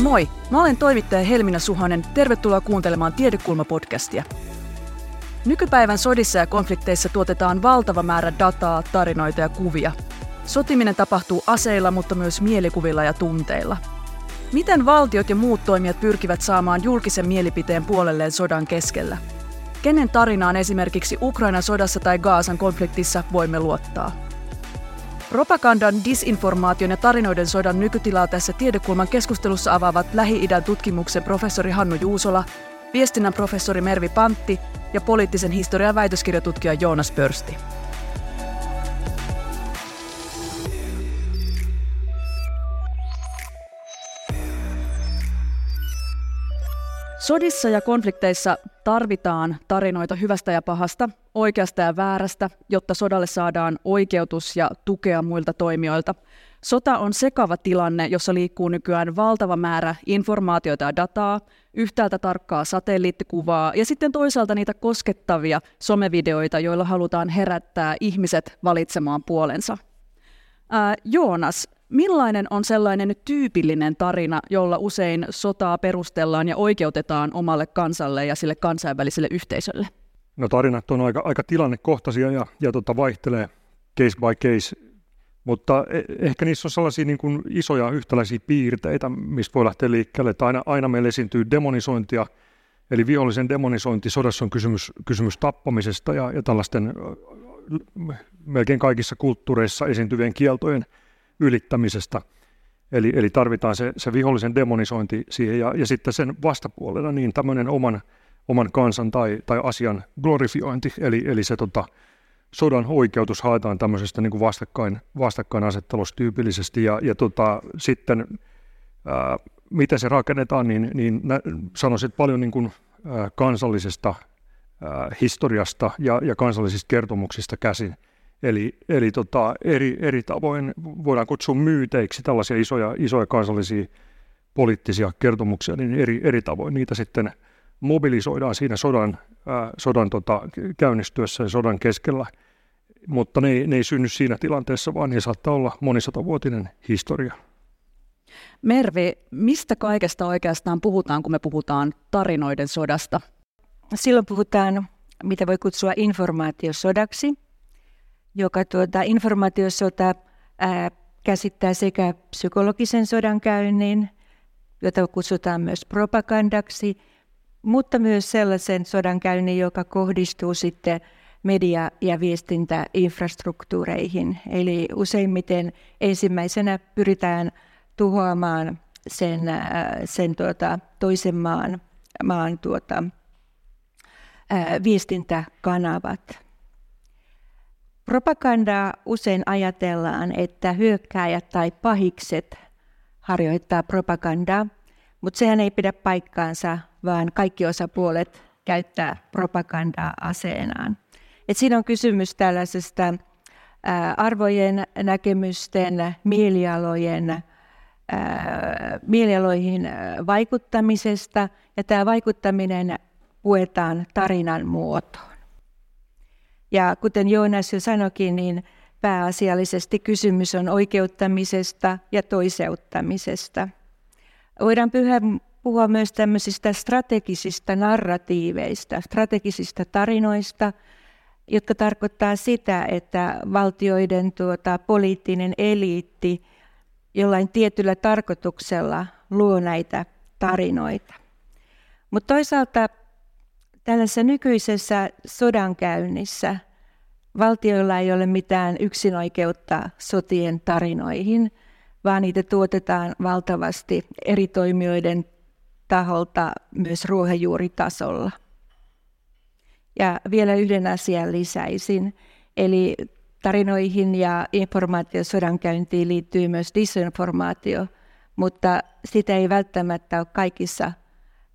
Moi, mä olen toimittaja Helmiina Suhonen. Tervetuloa kuuntelemaan Tiedekulma-podcastia. Nykypäivän sodissa ja konflikteissa tuotetaan valtava määrä dataa, tarinoita ja kuvia. Sotiminen tapahtuu aseilla, mutta myös mielikuvilla ja tunteilla. Miten valtiot ja muut toimijat pyrkivät saamaan julkisen mielipiteen puolelleen sodan keskellä? Kenen tarinaan esimerkiksi Ukrainan sodassa tai Gaasan konfliktissa voimme luottaa? Propagandan, disinformaation ja tarinoiden sodan nykytilaa tässä Tiedekulman keskustelussa avaavat Lähi-idän tutkimuksen professori Hannu Juusola, viestinnän professori Mervi Pantti ja poliittisen historian väitöskirjatutkija Joonas Pörsti. Sodissa ja konflikteissa tarvitaan tarinoita hyvästä ja pahasta, oikeasta ja väärästä, jotta sodalle saadaan oikeutus ja tukea muilta toimijoilta. Sota on sekava tilanne, jossa liikkuu nykyään valtava määrä informaatiota ja dataa, yhtäältä tarkkaa satelliittikuvaa ja sitten toisaalta niitä koskettavia somevideoita, joilla halutaan herättää ihmiset valitsemaan puolensa. Joonas, millainen on sellainen tyypillinen tarina, jolla usein sotaa perustellaan ja oikeutetaan omalle kansalle ja sille kansainväliselle yhteisölle? No, tarinat on aika tilannekohtaisia ja vaihtelee case by case, mutta ehkä niissä on sellaisia niin kuin isoja yhtäläisiä piirteitä, mistä voi lähteä liikkeelle. Että aina meillä esiintyy demonisointia, eli vihollisen demonisointi. Sodassa on kysymys tappamisesta ja tällaisten melkein kaikissa kulttuureissa esiintyvien kieltojen ylittämisestä. Eli tarvitaan se vihollisen demonisointi siihen ja sitten sen vastapuolella niin tämmöinen oman kansan tai asian glorifiointi, eli se sodan oikeutus haetaan tämmöisestä niin kuin vastakkainasettelusta tyypillisesti, ja sitten mitä se rakennetaan, niin sanoisin paljon niin kuin, kansallisesta historiasta ja kansallisista kertomuksista käsin. Eli eri tavoin voidaan kutsua myyteiksi tällaisia isoja kansallisia poliittisia kertomuksia, niin eri tavoin niitä sitten mobilisoidaan siinä sodan käynnistyessä ja sodan keskellä, mutta ne ei synny siinä tilanteessa, vaan ne saattaa olla monisatavuotinen historia. Mervi, mistä kaikesta oikeastaan puhutaan, kun me puhutaan tarinoiden sodasta? Silloin puhutaan, mitä voi kutsua informaatiosodaksi, joka informaatiosota käsittää sekä psykologisen sodankäynnin, jota kutsutaan myös propagandaksi, mutta myös sellaisen sodankäynnin, joka kohdistuu sitten media- ja viestintäinfrastruktuureihin. Eli useimmiten ensimmäisenä pyritään tuhoamaan sen toisen maan viestintäkanavat. Propagandaa usein ajatellaan, että hyökkääjät tai pahikset harjoittaa propagandaa, mutta sehän ei pidä paikkaansa, vaan kaikki osapuolet käyttää propagandaa aseenaan. Et siinä on kysymys tällaisesta arvojen, näkemysten, mielialoihin vaikuttamisesta, ja tämä vaikuttaminen puetaan tarinan muotoon. Ja kuten Joonas jo sanoikin, niin pääasiallisesti kysymys on oikeuttamisesta ja toiseuttamisesta. Voidaan puhua myös tämmöisistä strategisista narratiiveista, strategisista tarinoista, jotka tarkoittaa sitä, että valtioiden poliittinen eliitti jollain tietyllä tarkoituksella luo näitä tarinoita. Mutta toisaalta tällaisessa nykyisessä sodankäynnissä valtioilla ei ole mitään yksinoikeutta sotien tarinoihin, vaan niitä tuotetaan valtavasti eri toimijoiden taholta myös ruohonjuuritasolla. Ja vielä yhden asian lisäisin, eli tarinoihin ja informaatiosodankäyntiin liittyy myös disinformaatio, mutta sitä ei välttämättä ole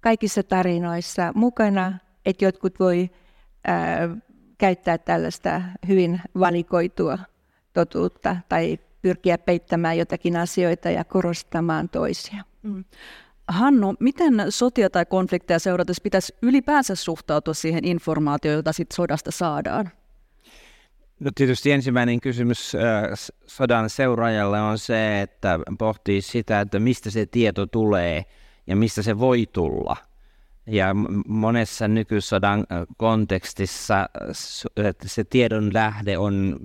kaikissa tarinoissa mukana, että jotkut voi käyttää tällaista hyvin valikoitua totuutta tai pyrkiä peittämään jotakin asioita ja korostamaan toisia. Hannu, miten sotia tai konflikteja seuratessa pitäisi ylipäänsä suhtautua siihen informaatioon, jota sit sodasta saadaan? No tietysti ensimmäinen kysymys sodan seuraajalle on se, että pohtii sitä, että mistä se tieto tulee ja mistä se voi tulla. Ja monessa nykysodan kontekstissa se tiedon lähde on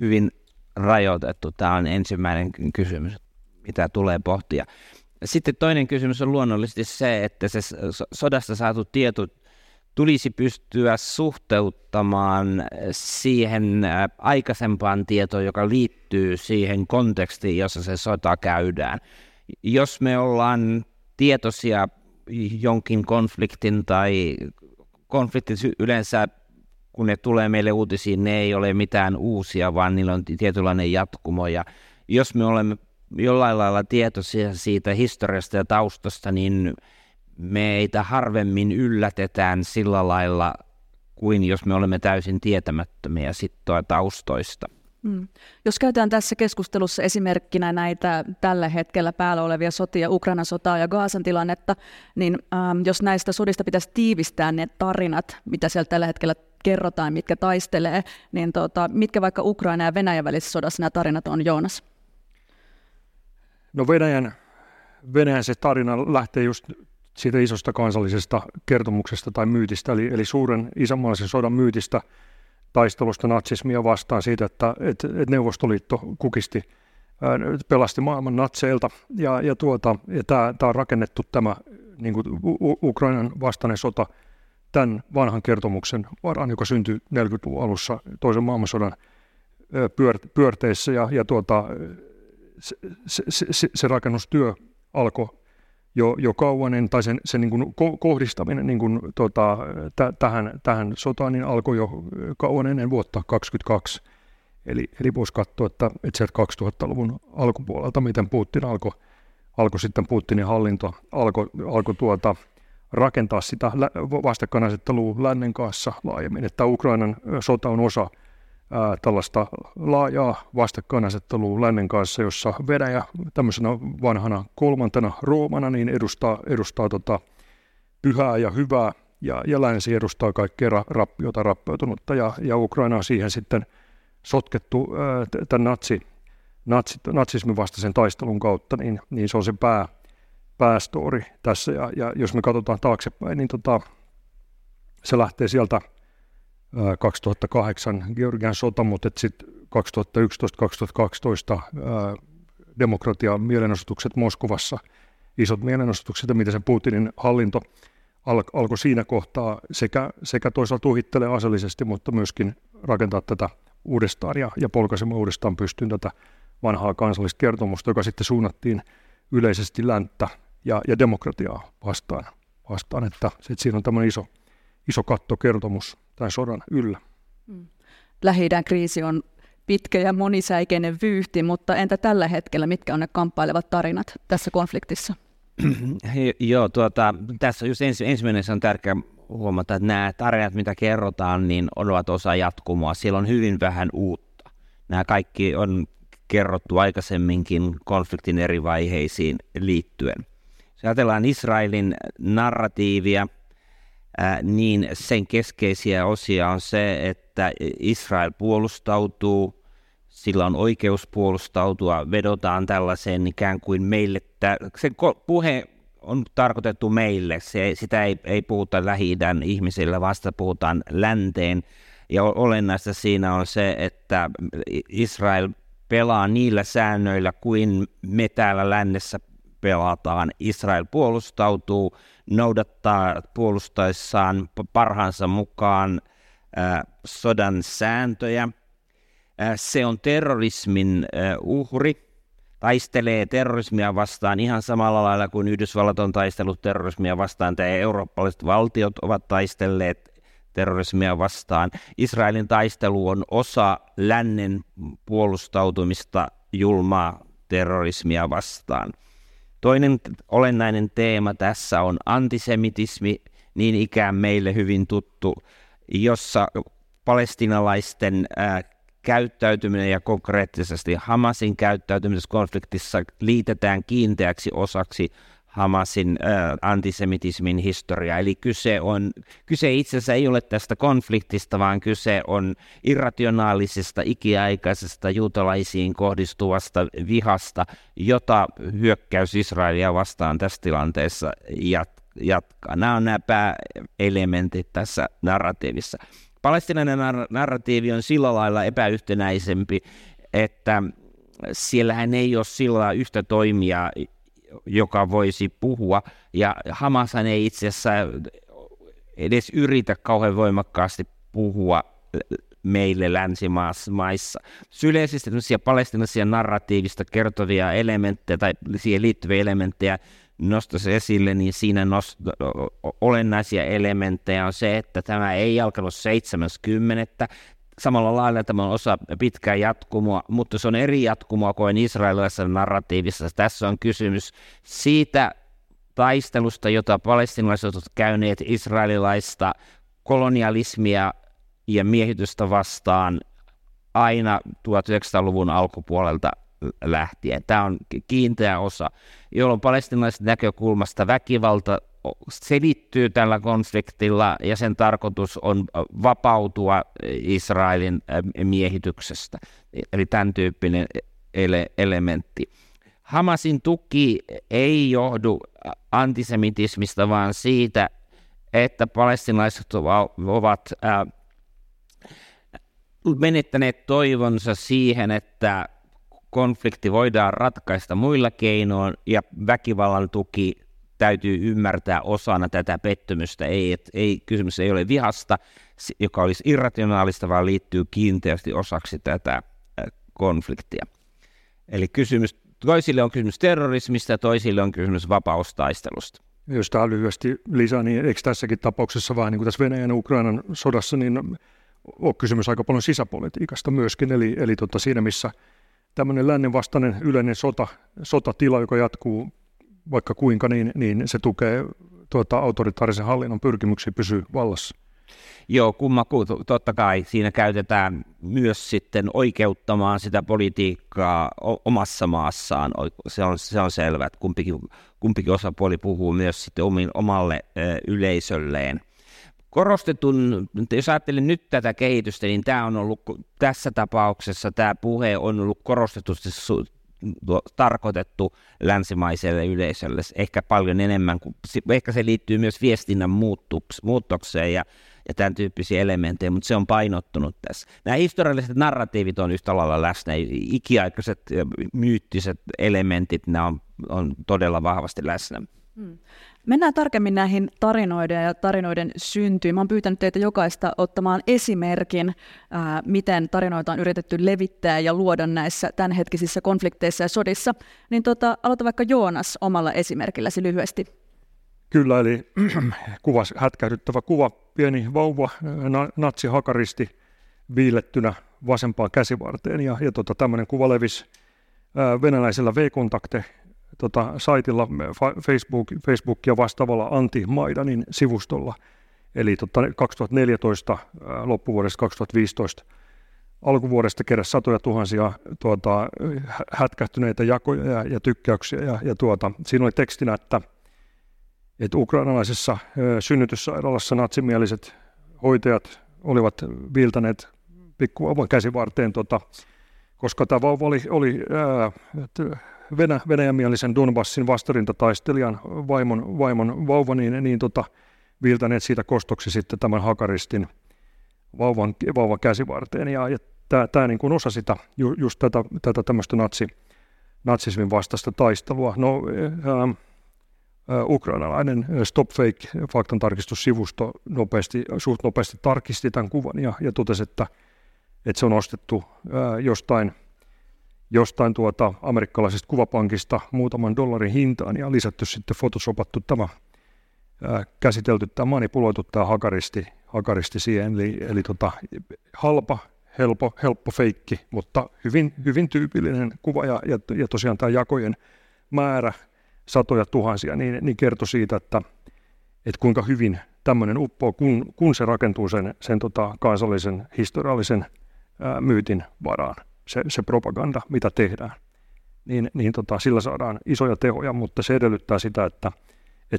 hyvin rajoitettu. Tämä on ensimmäinen kysymys, mitä tulee pohtia. Sitten toinen kysymys on luonnollisesti se, että se sodasta saatu tieto tulisi pystyä suhteuttamaan siihen aikaisempaan tietoon, joka liittyy siihen kontekstiin, jossa se sota käydään. Jos me ollaan tietoisia jonkin konfliktin tai konfliktit yleensä, kun ne tulee meille uutisiin, ne ei ole mitään uusia, vaan niillä on tietynlainen jatkumo. Ja jos me olemme jollain lailla tietoisia siitä historiasta ja taustasta, niin meitä harvemmin yllätetään sillä lailla kuin jos me olemme täysin tietämättömiä sittoa taustoista. Jos käytetään tässä keskustelussa esimerkkinä näitä tällä hetkellä päällä olevia sotia, Ukrainan sotaa ja Gaasan tilannetta, niin jos näistä sodista pitäisi tiivistää ne tarinat, mitä siellä tällä hetkellä kerrotaan, mitkä taistelee, niin mitkä vaikka Ukraina ja Venäjän välisessä sodassa nämä tarinat on, Joonas? No Venäjän se tarina lähtee just siitä isosta kansallisesta kertomuksesta tai myytistä, eli suuren isänmaallisen sodan myytistä, taistelusta natsismia vastaan, siitä, että Neuvostoliitto kukisti, pelasti maailman natseilta, ja tämä on rakennettu tämä niin kuin Ukrainan vastainen sota tämän vanhan kertomuksen varaan, joka syntyi 40-luvun alussa toisen maailmansodan pyörteissä, se rakennustyö alkoi jo kauan, tai sen niin kuin kohdistaminen niin kuin, tähän sotaan niin alkoi jo kauan ennen vuotta 2022. Eli voisi katsoa, että sieltä 2000-luvun alkupuolelta, miten Putin alkoi sitten Putinin hallinto, alkoi rakentaa sitä vastakkainasettelua lännen kanssa laajemmin. Että Ukrainan sota on osa tällaista laajaa vastakkainasettelua lännen kanssa, jossa Venäjä tämmöisenä vanhana kolmantena Roomana niin edustaa pyhää ja hyvää, ja länsi edustaa kaikkea rappeutunutta, ja Ukraina on siihen sitten sotkettu tämän natsismin vastaisen taistelun kautta, niin se on se päästori tässä, ja jos me katsotaan taaksepäin, niin se lähtee sieltä 2008 Georgian sota, mutta sitten 2011-2012 demokratian mielenosoitukset Moskovassa, isot mielenosoitukset, ja miten se Putinin hallinto alkoi siinä kohtaa sekä toisaalta uhittelee aseellisesti, mutta myöskin rakentaa tätä uudestaan ja polkaisemaan uudestaan pystyyn tätä vanhaa kansallista kertomusta, joka sitten suunnattiin yleisesti länttä ja demokratiaa vastaan, että siinä on tämmöinen iso kattokertomus tämän sodan yllä. Lähi-idän kriisi on pitkä ja monisäikeinen vyyhti, mutta entä tällä hetkellä, mitkä on ne kamppailevat tarinat tässä konfliktissa? Joo, tässä just ensimmäinen on tärkeää huomata, että nämä tarinat, mitä kerrotaan, niin ovat osa jatkumoa. Siellä on hyvin vähän uutta. Nämä kaikki on kerrottu aikaisemminkin konfliktin eri vaiheisiin liittyen. Jos ajatellaan Israelin narratiivia, niin sen keskeisiä osia on se, että Israel puolustautuu, sillä on oikeus puolustautua, vedotaan tällaiseen ikään kuin meille, sen puhe on tarkoitettu meille, sitä ei puhuta Lähi-idän ihmisillä, vasta puhutaan länteen, ja olennaista siinä on se, että Israel pelaa niillä säännöillä kuin me täällä lännessä pelataan. Israel puolustautuu, noudattaa puolustaessaan parhaansa mukaan sodan sääntöjä. Se on terrorismin uhri, taistelee terrorismia vastaan ihan samalla lailla kuin Yhdysvallat on taistellut terrorismia vastaan tai eurooppalaiset valtiot ovat taistelleet terrorismia vastaan. Israelin taistelu on osa lännen puolustautumista julmaa terrorismia vastaan. Toinen olennainen teema tässä on antisemitismi, niin ikään meille hyvin tuttu, jossa palestiinalaisten käyttäytyminen ja konkreettisesti Hamasin käyttäytymisessä konfliktissa liitetään kiinteäksi osaksi Hamasin antisemitismin historia. Eli kyse itse asiassa ei ole tästä konfliktista, vaan kyse on irrationaalisesta, ikiaikaisesta juutalaisiin kohdistuvasta vihasta, jota hyökkäys Israelia vastaan tässä tilanteessa jatkaa. Nämä on nämä pääelementit tässä narratiivissa. Palestiinainen narratiivi on sillä lailla epäyhtenäisempi, että siellähän ei ole sillä yhtä toimijaa, joka voisi puhua, ja Hamashan ei itse asiassa edes yritä kauhean voimakkaasti puhua meille länsimaissa. Yleisesti palestiinalaisia narratiivista kertovia elementtejä tai siihen liittyviä elementtejä nostaisi esille, niin siinä olennaisia elementtejä on se, että tämä ei alkanut 70. Samalla lailla tämä on osa pitkää jatkumoa, mutta se on eri jatkumoa kuin israelilaisessa narratiivissa. Tässä on kysymys siitä taistelusta, jota palestiinalaiset ovat käyneet israelilaista kolonialismia ja miehitystä vastaan aina 1900-luvun alkupuolelta lähtien. Tämä on kiinteä osa, jolloin palestiinalaisen näkökulmasta väkivalta selittyy tällä konfliktilla ja sen tarkoitus on vapautua Israelin miehityksestä, eli tämän tyyppinen elementti. Hamasin tuki ei johdu antisemitismista, vaan siitä, että palestinaiset ovat menettäneet toivonsa siihen, että konflikti voidaan ratkaista muilla keinoin ja väkivallan tuki täytyy ymmärtää osana tätä pettymystä. Kysymys ei ole vihasta, joka olisi irrationaalista, vaan liittyy kiinteästi osaksi tätä konfliktia. Eli toisille on kysymys terrorismista ja toisille on kysymys vapaustaistelusta. Jos tämä lyhyesti lisää, niin eikö tässäkin tapauksessa vaan niin kuin tässä Venäjän ja Ukrainan sodassa, niin on kysymys aika paljon sisäpolitiikasta myöskin, eli siinä missä tämmöinen lännen vastainen yleinen sotatila, joka jatkuu vaikka kuinka, niin se tukee autoritaarisen hallinnon pyrkimyksiä pysyä vallassa. Joo, totta kai siinä käytetään myös sitten oikeuttamaan sitä politiikkaa omassa maassaan. Se on selvä, että kumpikin osapuoli puhuu myös sitten omalle yleisölleen. Jos ajattelen nyt tätä kehitystä, niin tämä on ollut tässä tapauksessa tämä puhe on ollut korostetusti tarkoitettu länsimaiselle yleisölle ehkä paljon enemmän, ehkä se liittyy myös viestinnän muutokseen ja tämän tyyppisiä elementtejä, mutta se on painottunut tässä. Nämä historialliset narratiivit on yhtä lailla läsnä, ikiaikaiset myyttiset elementit, nämä on todella vahvasti läsnä. Mennään tarkemmin näihin tarinoiden ja tarinoiden syntyyn. Mä oon pyytänyt teitä jokaista ottamaan esimerkin, miten tarinoita on yritetty levittää ja luoda näissä tämänhetkisissä konflikteissa ja sodissa. Niin aloita vaikka Joonas omalla esimerkilläsi lyhyesti. Kyllä, eli hätkähdyttävä kuva. Pieni vauva, natsihakaristi viilettynä vasempaan käsivarteen. Ja tämmöinen kuva levisi venäläisellä V-kontakte. Saitilla Facebookia vastaavalla anti-Maidanin sivustolla. Eli 2014 loppuvuodesta 2015 alkuvuodesta keräsi satoja tuhansia hätkähtyneitä jakoja ja tykkäyksiä. Siinä oli tekstinä, että ukrainalaisessa synnytyssairaalassa natsimieliset hoitajat olivat viiltäneet pikkuvauvan käsivarteen, koska tämä vauva oli venäjämielisen Donbassin vastarintataistelijan vaimon vauva, niin viiltäneet siitä kostoksi sitten tämän hakaristin vauvan käsivarteen. Ja tämä niin kuin osa sitä, just tätä tämmöistä natsismin vastaista taistelua. No, ukrainalainen StopFake faktantarkistussivusto suht nopeasti tarkisti tämän kuvan ja totesi, että se on ostettu jostain amerikkalaisesta kuvapankista muutaman dollarin hintaan ja lisätty sitten photoshopattu tämä käsitelty tämä manipuloitu tämä hakaristi siihen, eli halpa, helppo feikki, mutta hyvin tyypillinen kuva ja tosiaan tämä jakojen määrä satoja tuhansia niin kertoi siitä, että kuinka hyvin tämmöinen uppoo kun se rakentuu sen kansallisen historiallisen myytin varaan. Se propaganda, mitä tehdään. niin sillä saadaan isoja tehoja, mutta se edellyttää sitä, että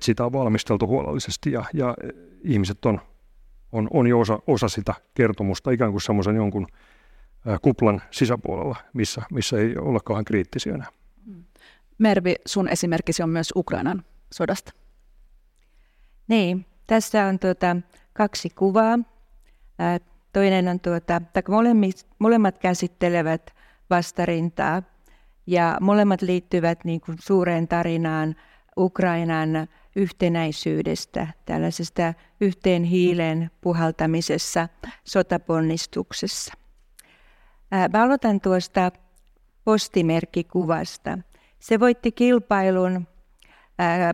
sitä on valmisteltu huolellisesti ja ihmiset on jo osa sitä kertomusta ikään kuin semmoisen jonkun kuplan sisäpuolella, missä ei ole kauhean kriittisiä enää. Mervi, sun esimerkkisi on myös Ukrainan sodasta. Niin, tässä on kaksi kuvaa. Toinen on molemmat käsittelevät vastarintaa ja molemmat liittyvät niin kuin suureen tarinaan Ukrainan yhtenäisyydestä, tällaisesta yhteen hiileen puhaltamisessa sotaponnistuksessa. Mä aloitan tuosta postimerkkikuvasta. Se voitti kilpailun,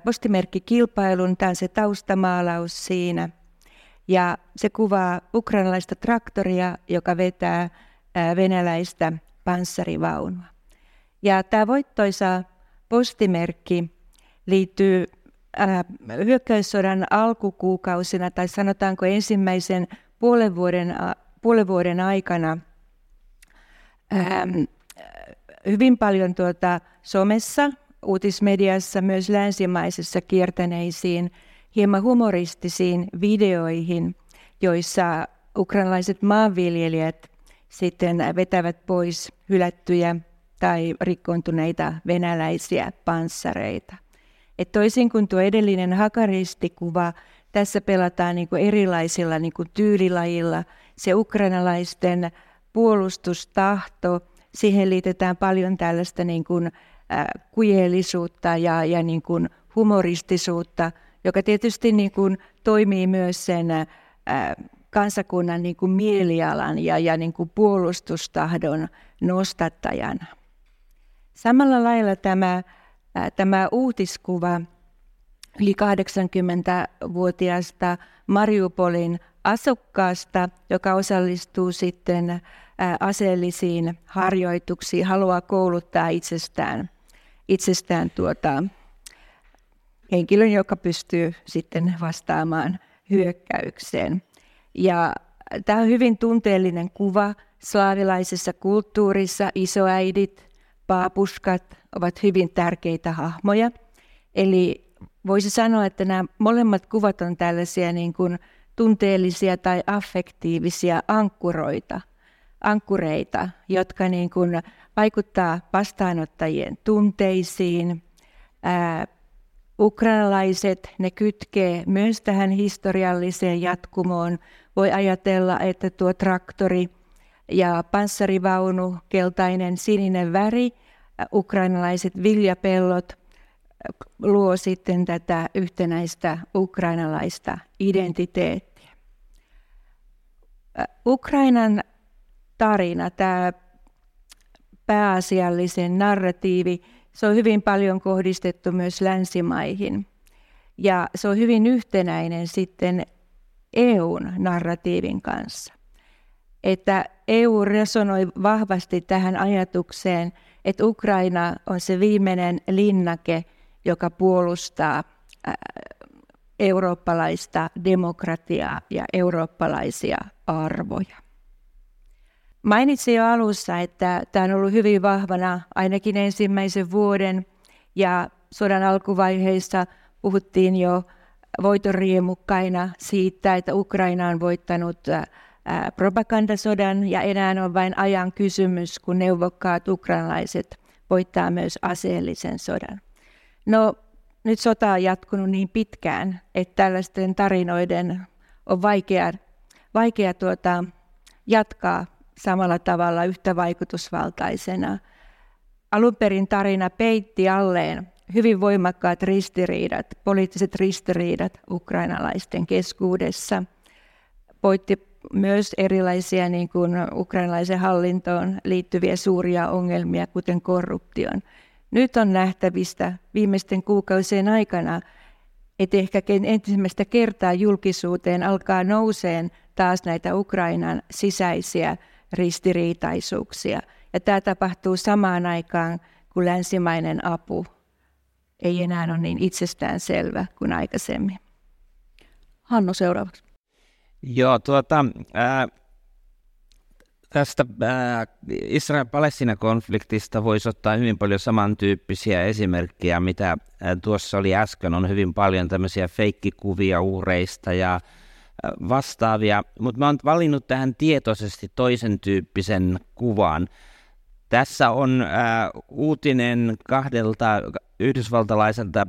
postimerkkikilpailun, tämä on se taustamaalaus siinä. Ja se kuvaa ukrainalaista traktoria, joka vetää venäläistä panssarivaunua. Ja tämä voittoisa postimerkki liittyy hyökkäyssodan alkukuukausina, tai sanotaanko ensimmäisen puolen vuoden aikana, hyvin paljon somessa, uutismediassa, myös länsimaisessa kiertäneisiin, hieman humoristisiin videoihin, joissa ukrainalaiset maanviljelijät sitten vetävät pois hylättyjä tai rikkoontuneita venäläisiä panssareita. Et toisin kuin tuo edellinen hakaristikuva, tässä pelataan niinku erilaisilla niinku tyylilajilla. Se ukrainalaisten puolustustahto, siihen liitetään paljon tällaista niinku kujeellisuutta ja niinku humoristisuutta, joka tietysti niinku toimii myös sen kansakunnan niinku mielialan ja niinku puolustustahdon nostattajana. Samalla lailla tämä uutiskuva yli 80-vuotiaasta Mariupolin asukkaasta, joka osallistuu sitten aseellisiin harjoituksiin, haluaa kouluttaa itsestään henkilön, joka pystyy sitten vastaamaan hyökkäykseen. Ja tämä on hyvin tunteellinen kuva slaavilaisessa kulttuurissa, isoäidit, paapuskat ovat hyvin tärkeitä hahmoja. Eli voisi sanoa, että nämä molemmat kuvat on tällaisia niin kuin tunteellisia tai affektiivisia ankkureita, jotka niin kuin vaikuttaa vastaanottajien tunteisiin. Ukrainalaiset, ne kytkee myös tähän historialliseen jatkumoon. Voi ajatella, että tuo traktori ja panssarivaunu, keltainen, sininen väri, ukrainalaiset viljapellot luo sitten tätä yhtenäistä ukrainalaista identiteettiä. Ukrainan tarina, tämä pääasiallisen narratiivi, se on hyvin paljon kohdistettu myös länsimaihin. Ja se on hyvin yhtenäinen sitten EU:n narratiivin kanssa. Että EU resonoi vahvasti tähän ajatukseen, että Ukraina on se viimeinen linnake, joka puolustaa eurooppalaista demokratiaa ja eurooppalaisia arvoja. Mainitsin jo alussa, että tämä on ollut hyvin vahvana ainakin ensimmäisen vuoden, ja sodan alkuvaiheissa puhuttiin jo voitonriemukkaina siitä, että Ukraina on voittanut propagandasodan ja enää on vain ajan kysymys, kun neuvokkaat ukrainalaiset voittaa myös aseellisen sodan. No, nyt sota on jatkunut niin pitkään, että tällaisten tarinoiden on vaikea jatkaa samalla tavalla yhtä vaikutusvaltaisena. Alun perin tarina peitti alleen hyvin voimakkaat ristiriidat, poliittiset ristiriidat ukrainalaisten keskuudessa. Voitti myös erilaisia niin kuin ukrainalaisen hallintoon liittyviä suuria ongelmia, kuten korruption. Nyt on nähtävistä viimeisten kuukausien aikana, että ehkä ensimmäistä kertaa julkisuuteen alkaa nouseen taas näitä Ukrainan sisäisiä ristiriitaisuuksia. Ja tämä tapahtuu samaan aikaan, kun länsimainen apu ei enää ole niin itsestäänselvä kuin aikaisemmin. Hannu seuraavaksi. Joo, Tästä Israel-Palestina-konfliktista voisi ottaa hyvin paljon samantyyppisiä esimerkkejä, mitä tuossa oli äsken. On hyvin paljon tämmöisiä feikkikuvia uhreista ja vastaavia, mutta mä oon valinnut tähän tietoisesti toisen tyyppisen kuvan. Tässä on uutinen kahdelta yhdysvaltalaiselta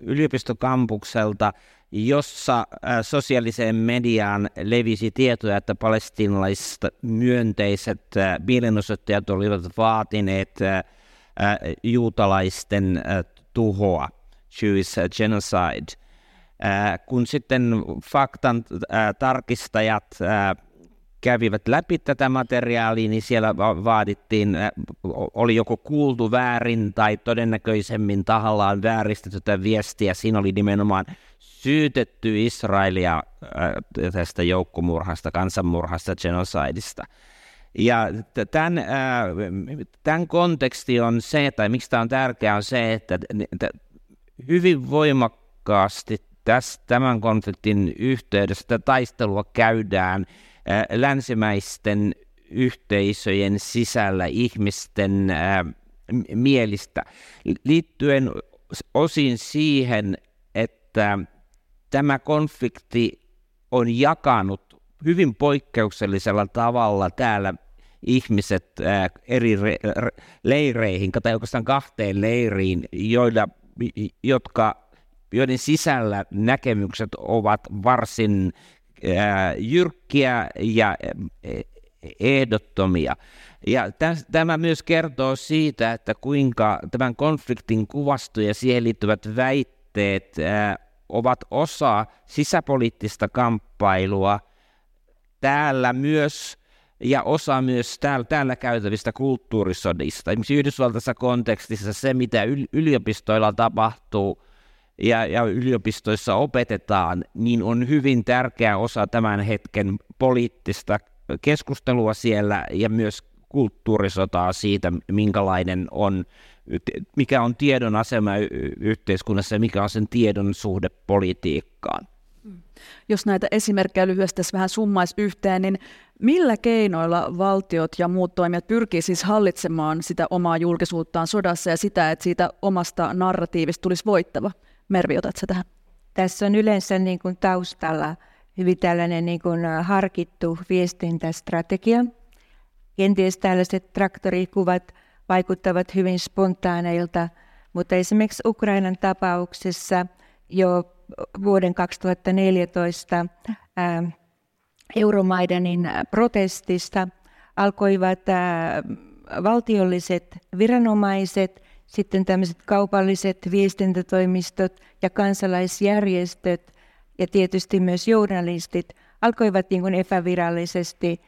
yliopistokampukselta, jossa sosiaaliseen mediaan levisi tietoja, että palestiinalaiset myönteiset mielenosoittajat olivat vaatineet juutalaisten tuhoa, Jewish genocide. Kun sitten faktan tarkistajat kävivät läpi tätä materiaalia, niin siellä vaadittiin, oli joko kuultu väärin tai todennäköisemmin tahallaan vääristetty tätä viestiä. Siinä oli nimenomaan syytetty Israelia tästä joukkomurhasta, kansanmurhasta, genocideista. Ja tämän konteksti on se, tai miksi tämä on tärkeää, on se, että hyvin voimakkaasti tämän konfliktin yhteydessä taistelua käydään länsimäisten yhteisöjen sisällä ihmisten mielistä, liittyen osin siihen, että tämä konflikti on jakanut hyvin poikkeuksellisella tavalla täällä ihmiset eri leireihin, tai oikeastaan kahteen leiriin, joiden sisällä näkemykset ovat varsin jyrkkiä ja ehdottomia. Ja tämä myös kertoo siitä, että kuinka tämän konfliktin kuvasto ja siihen liittyvät väitteet ovat osa sisäpoliittista kamppailua täällä myös, ja osa myös täällä käytävistä kulttuurisodista. Esimerkiksi Yhdysvaltaisessa kontekstissa se, mitä yliopistoilla tapahtuu, ja yliopistoissa opetetaan, niin on hyvin tärkeä osa tämän hetken poliittista keskustelua siellä ja myös kulttuurisotaa siitä, mikä on tiedon asema yhteiskunnassa ja mikä on sen tiedon suhde politiikkaan. Jos näitä esimerkkejä lyhyesti tässä vähän summaisi yhteen, niin millä keinoilla valtiot ja muut toimijat pyrkii siis hallitsemaan sitä omaa julkisuuttaan sodassa ja sitä, että siitä omasta narratiivista tulisi voittava? Mervi, otatko sä tähän? Tässä on yleensä niin kuin taustalla hyvin tällainen niin kuin harkittu viestintästrategia. Kenties tällaiset traktorikuvat vaikuttavat hyvin spontaaneilta, mutta esimerkiksi Ukrainan tapauksessa jo vuoden 2014 Euromaidanin protestista alkoivat valtiolliset viranomaiset, sitten tämmöiset kaupalliset viestintätoimistot ja kansalaisjärjestöt ja tietysti myös journalistit alkoivat niin kuin epävirallisesti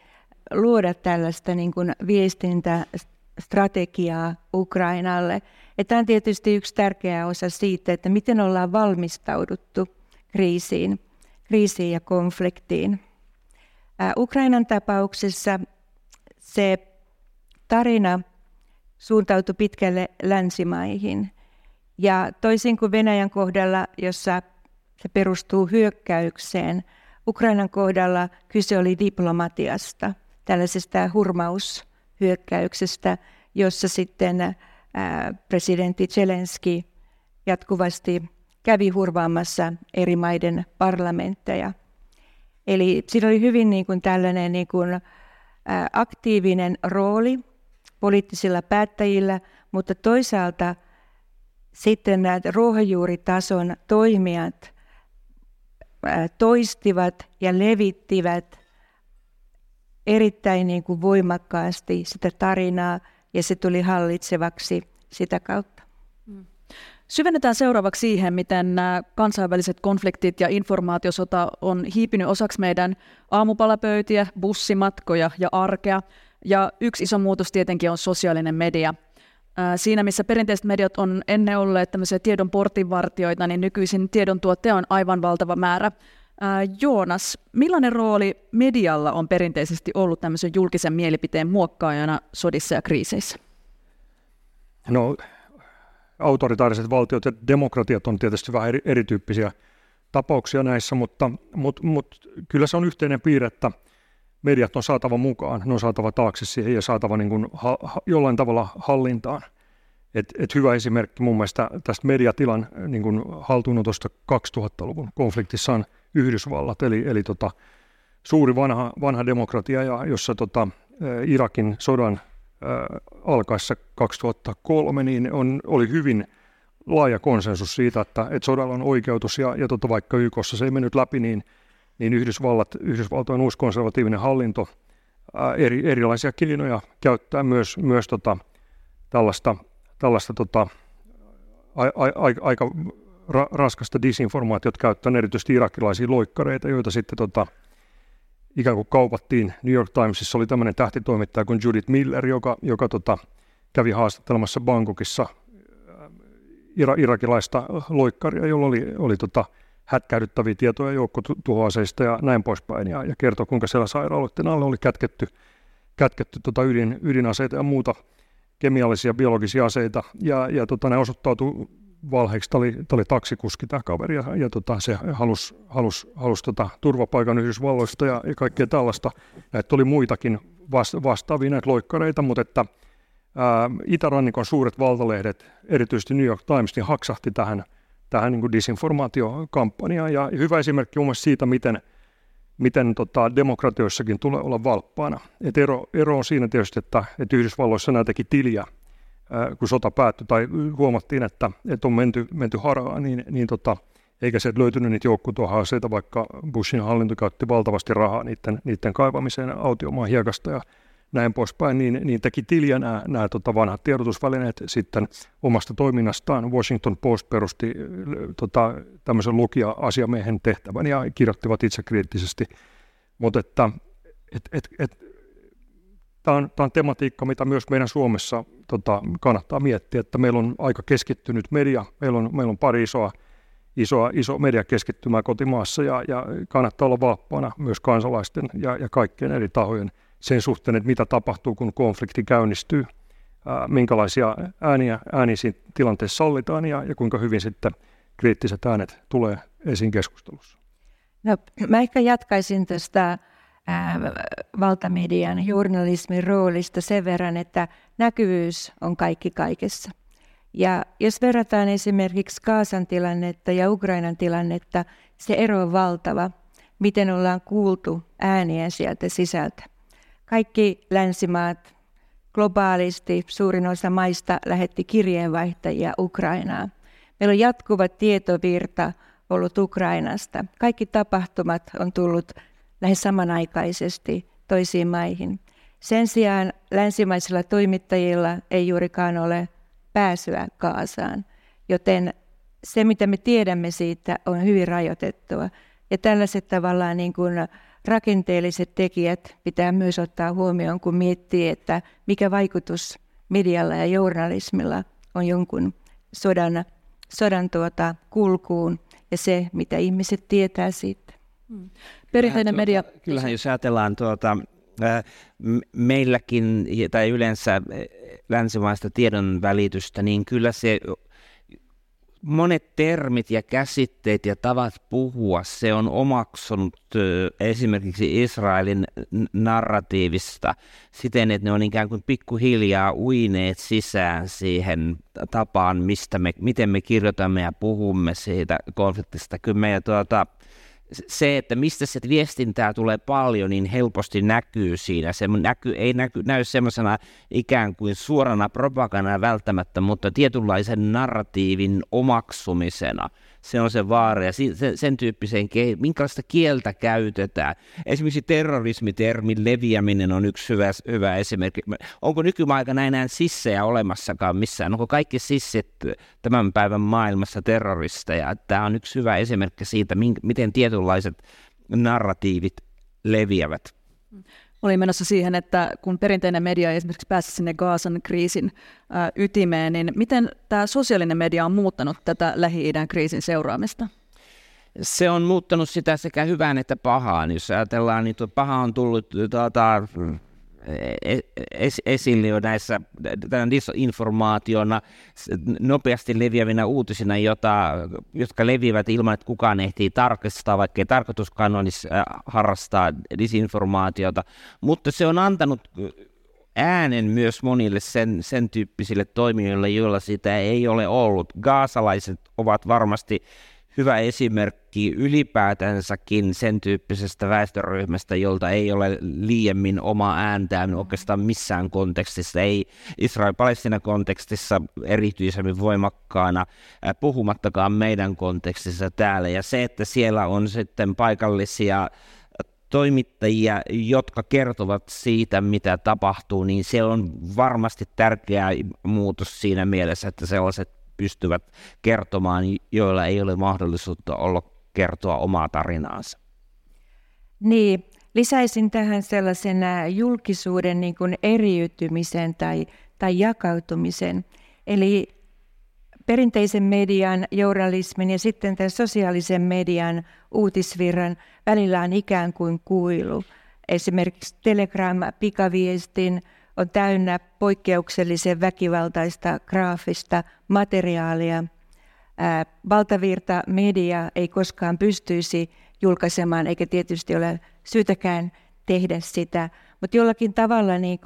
luoda tällaista niin kuin viestintästrategiaa Ukrainalle. Ja tämä on tietysti yksi tärkeä osa siitä, että miten ollaan valmistauduttu kriisiin ja konfliktiin. Ukrainan tapauksessa se tarina suuntautui pitkälle länsimaihin. Ja toisin kuin Venäjän kohdalla, jossa se perustuu hyökkäykseen, Ukrainan kohdalla kyse oli diplomatiasta, tällaisesta hurmaushyökkäyksestä, jossa sitten presidentti Zelenski jatkuvasti kävi hurvaamassa eri maiden parlamentteja. Eli siinä oli hyvin niin kuin tällainen niin kuin aktiivinen rooli poliittisilla päättäjillä, mutta toisaalta sitten nämä ruohonjuuritason toimijat toistivat ja levittivät erittäin niin kuin voimakkaasti sitä tarinaa, ja se tuli hallitsevaksi sitä kautta. Syvennetään seuraavaksi siihen, miten nämä kansainväliset konfliktit ja informaatiosota on hiipinyt osaksi meidän aamupalapöytiä, bussimatkoja ja arkea. Ja yksi iso muutos tietenkin on sosiaalinen media. Siinä, missä perinteiset mediat on ennen olleet tämmöisiä tiedon portinvartijoita, niin nykyisin tiedon tuotteja on aivan valtava määrä. Joonas, millainen rooli medialla on perinteisesti ollut tämmöisen julkisen mielipiteen muokkaajana sodissa ja kriiseissä? No, autoritaariset valtiot ja demokratiat on tietysti vähän erityyppisiä tapauksia näissä, mutta kyllä se on yhteinen piirre, että mediat on saatava mukaan, ne on saatava taakse siihen ja saatava niin kuin jollain tavalla hallintaan. Et hyvä esimerkki mun mielestä tästä mediatilan niin kuin haltuunotosta 2000-luvun konfliktissa on Yhdysvallat, eli suuri vanha demokratia, ja jossa Irakin sodan alkaessa 2003 niin oli hyvin laaja konsensus siitä, että sodalla on oikeutus, ja vaikka YK:ssa se ei mennyt läpi, niin Yhdysvaltojen uusi konservatiivinen hallinto erilaisia keinoja käyttää myös tällaista aika raskasta disinformaatiota käyttäen erityisesti irakilaisia loikkareita, joita sitten ikään kuin kaupattiin. New York Timesissa oli tämmöinen tähtitoimittaja kuin Judith Miller, joka kävi haastattelemassa Bangkokissa irakilaista loikkaria, jolla oli hätkähdyttäviä tietoja joukkotuhoaseista ja näin poispäin, ja kertoi, kuinka siellä sairaaloiden alle oli kätketty ydinaseita ja muuta kemiallisia, biologisia aseita, ja ne osoittautui valheiksi. Tämä oli taksikuski tämä kaveri, ja se halusi turvapaikan Yhdysvalloista ja kaikkea tällaista. Näitä oli muitakin vastaavia näitä loikkareita, mutta itärannikon suuret valtalehdet, erityisesti New York Times, niin haksahti tähän niin kuin disinformaatiokampanjaan. Ja hyvä esimerkki on myös siitä, miten demokratioissakin tulee olla valppaana. Et ero on siinä tietysti, että Yhdysvalloissa nämä teki tiliä, kun sota päättyi tai huomattiin, että on menty harhaan, niin eikä se löytynyt niitä joukkotuhoaseita, vaikka Bushin hallinto käytti valtavasti rahaa niiden kaivamiseen autiomaan hiekasta ja näin poispäin, niin teki tiliä nämä vanhat tiedotusvälineet sitten omasta toiminnastaan. Washington Post perusti tämmöisen lukija-asiamiehen tehtävän ja kirjoittivat itsekriittisesti. Mutta tämä on tematiikka, mitä myös meidän Suomessa kannattaa miettiä, että meillä on aika keskittynyt media, meillä on pari isoa mediakeskittymää kotimaassa, ja kannattaa olla valppaana myös kansalaisten ja kaikkien eri tahojen sen suhteen, että mitä tapahtuu, kun konflikti käynnistyy, minkälaisia ääniä siinä tilanteessa sallitaan, ja kuinka hyvin sitten kriittiset äänet tulee esiin keskustelussa. No, mä ehkä jatkaisin tästä valtamedian journalismin roolista sen verran, että näkyvyys on kaikki kaikessa. Ja jos verrataan esimerkiksi Gazan tilannetta ja Ukrainan tilannetta, se ero on valtava, miten ollaan kuultu ääniä sieltä sisältä. Kaikki länsimaat globaalisti, suurin osa maista, lähetti kirjeenvaihtajia Ukrainaan. Meillä on jatkuva tietovirta ollut Ukrainasta. Kaikki tapahtumat on tullut lähes samanaikaisesti toisiin maihin. Sen sijaan länsimaisilla toimittajilla ei juurikaan ole pääsyä Gazaan, joten se, mitä me tiedämme siitä, on hyvin rajoitettua. Ja tällaiset tavallaan niin kuin rakenteelliset tekijät pitää myös ottaa huomioon, kun miettii, että mikä vaikutus medialla ja journalismilla on jonkun sodan kulkuun ja se, mitä ihmiset tietää siitä. Perinteinen media. Kyllähän jos ajatellaan meilläkin tai yleensä länsimaista tiedonvälitystä, niin kyllä se monet termit ja käsitteet ja tavat puhua, se on omaksunut esimerkiksi Israelin narratiivista siten, että ne on ikään kuin pikkuhiljaa uineet sisään siihen tapaan, miten me kirjoitamme ja puhumme siitä konfliktista. Kyllä meidän se, että mistä se viestintää tulee paljon, niin helposti näkyy siinä. Se ei näy semmoisena ikään kuin suorana propagandana välttämättä, mutta tietynlaisen narratiivin omaksumisena. Se on se vaara ja sen tyyppiseen, minkälaista kieltä käytetään. Esimerkiksi terrorismitermin leviäminen on yksi hyvä esimerkki. Onko nykymaailmassa enää sissejä olemassakaan missään? Onko kaikki sissit tämän päivän maailmassa terroristeja? Tämä on yksi hyvä esimerkki siitä, miten tietynlaiset narratiivit leviävät. Olin menossa siihen, että kun perinteinen media ei esimerkiksi pääse sinne Gazan kriisin ytimeen, niin miten tämä sosiaalinen media on muuttanut tätä Lähi-idän kriisin seuraamista? Se on muuttanut sitä sekä hyvään että pahaan. Jos ajatellaan, niin paha on tullut esille jo näissä disinformaationa, nopeasti leviävinä uutisina, jotka leviävät ilman, että kukaan ehtii tarkistaa, vaikka ei tarkoituskaan olisi harrastaa disinformaatiota. Mutta se on antanut äänen myös monille sen tyyppisille toimijoille, joilla sitä ei ole ollut. Gaasalaiset ovat varmasti hyvä esimerkki ylipäätänsäkin sen tyyppisestä väestöryhmästä, jolta ei ole liiemmin omaa ääntään oikeastaan missään kontekstissa, ei Israel-Palestina-kontekstissa erityisemmin voimakkaana, puhumattakaan meidän kontekstissa täällä. Ja se, että siellä on sitten paikallisia toimittajia, jotka kertovat siitä, mitä tapahtuu, niin se on varmasti tärkeä muutos siinä mielessä, että sellaiset pystyvät kertomaan, joilla ei ole mahdollisuutta olla kertoa omaa tarinaansa. Niin, lisäisin tähän sellaisen julkisuuden niin kuin eriytymisen tai jakautumisen. Eli perinteisen median, journalismin ja sitten tämän sosiaalisen median uutisvirran välillä on ikään kuin kuilu. Esimerkiksi Telegram-pikaviestin on täynnä poikkeuksellisen väkivaltaista graafista materiaalia. Valtavirta media ei koskaan pystyisi julkaisemaan, eikä tietysti ole syytäkään tehdä sitä. Mutta jollakin tavalla niin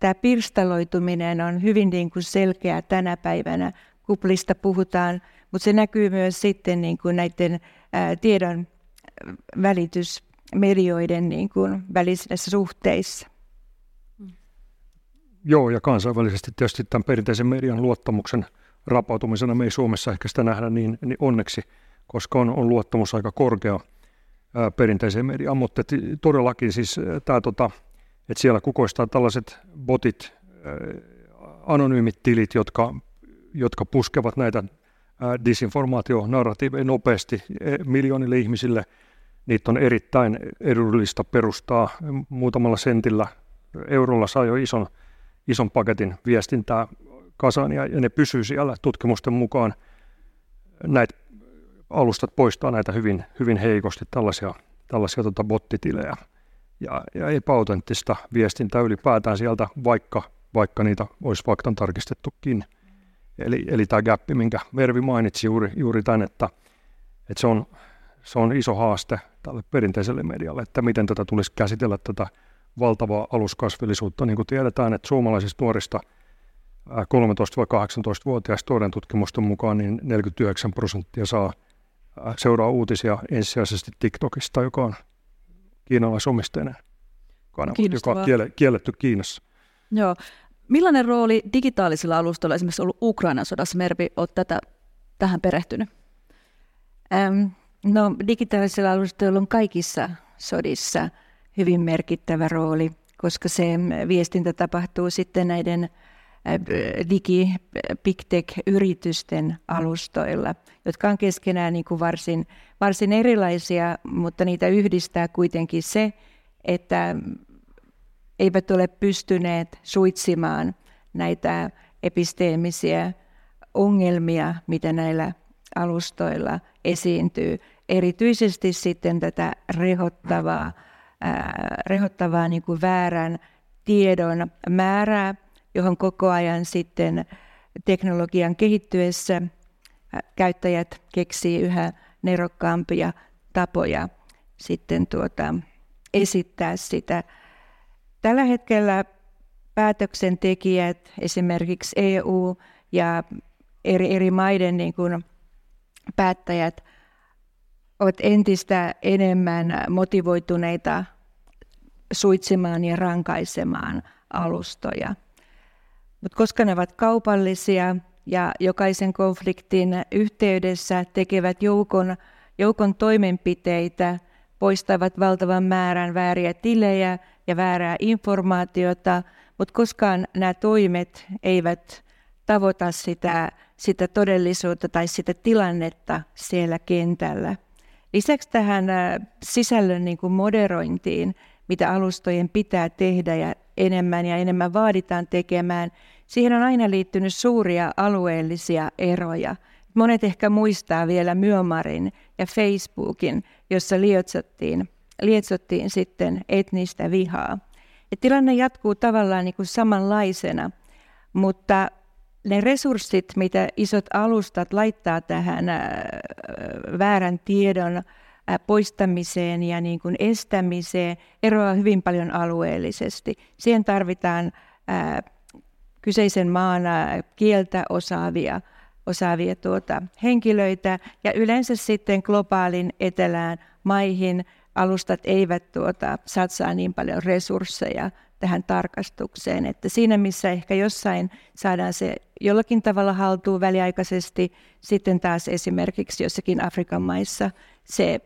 tämä pirstaloituminen on hyvin niin kun selkeä tänä päivänä. Kuplista puhutaan, mutta se näkyy myös sitten niin kun näiden tiedon välitysmedioiden niin kun välisissä suhteissa. Joo, ja kansainvälisesti tietysti tämän perinteisen median luottamuksen rapautumisena me ei Suomessa ehkä sitä nähdä niin onneksi, koska on luottamus aika korkea perinteiseen mediaan, mutta todellakin siis tämä, että siellä kukoistaa tällaiset botit, anonyymit tilit, jotka puskevat näitä disinformaationarratiiveja nopeasti miljoonille ihmisille. Niitä on erittäin edullista perustaa muutamalla sentillä. Eurolla saa jo ison paketin viestintää kasaan, ja ne pysyy siellä tutkimusten mukaan. Näitä alustat poistaa näitä hyvin, hyvin heikosti, tällaisia bottitilejä ja epäautenttista viestintää ylipäätään sieltä, vaikka niitä olisi faktan tarkistettukin. Eli tämä gäppi, minkä Mervi mainitsi juuri tämän, että se on iso haaste tälle perinteiselle medialle, että miten tätä tulisi käsitellä tätä valtavaa aluskasvillisuutta. Niin kuin tiedetään, että suomalaisista nuorista 13-18-vuotiaista tuoreen tutkimusten mukaan niin 49% seuraa uutisia ensisijaisesti TikTokista, joka on kiinalaisomisteinen kanava, joka on kielletty Kiinassa. Joo. Millainen rooli digitaalisilla alustoilla esimerkiksi ollut Ukrainan sodassa? Mervi, olet tähän perehtynyt? No, digitaalisilla alustoilla on kaikissa sodissa hyvin merkittävä rooli, koska se viestintä tapahtuu sitten näiden big tech-yritysten alustoilla, jotka on keskenään niin kuin varsin erilaisia, mutta niitä yhdistää kuitenkin se, että eivät ole pystyneet suitsimaan näitä episteemisiä ongelmia, mitä näillä alustoilla esiintyy. Erityisesti sitten tätä rehottavaa niin kuin väärän tiedon määrää, johon koko ajan sitten teknologian kehittyessä käyttäjät keksii yhä nerokkaampia tapoja sitten esittää sitä. Tällä hetkellä päätöksentekijät, esimerkiksi EU ja eri maiden niin kuin päättäjät, ovat entistä enemmän motivoituneita suitsimaan ja rankaisemaan alustoja. Mutta koska ne ovat kaupallisia ja jokaisen konfliktin yhteydessä tekevät joukon toimenpiteitä, poistavat valtavan määrän vääriä tilejä ja väärää informaatiota, mutta koskaan nämä toimet eivät tavoita sitä todellisuutta tai sitä tilannetta siellä kentällä. Lisäksi tähän sisällön niin kuin moderointiin, mitä alustojen pitää tehdä ja enemmän vaaditaan tekemään, siihen on aina liittynyt suuria alueellisia eroja. Monet ehkä muistaa vielä Myanmarin ja Facebookin, jossa lietsottiin sitten etnistä vihaa. tilanne jatkuu tavallaan niin kuin samanlaisena, mutta ne resurssit, mitä isot alustat laittaa tähän väärän tiedon poistamiseen ja niin kuin estämiseen, eroaa hyvin paljon alueellisesti. Siihen tarvitaan kyseisen maan kieltä osaavia henkilöitä, ja yleensä sitten globaalin etelään maihin alustat eivät satsaa niin paljon resursseja tähän tarkastukseen, että siinä missä ehkä jossain saadaan se jollakin tavalla haltuun väliaikaisesti, sitten taas esimerkiksi jossakin Afrikan maissa se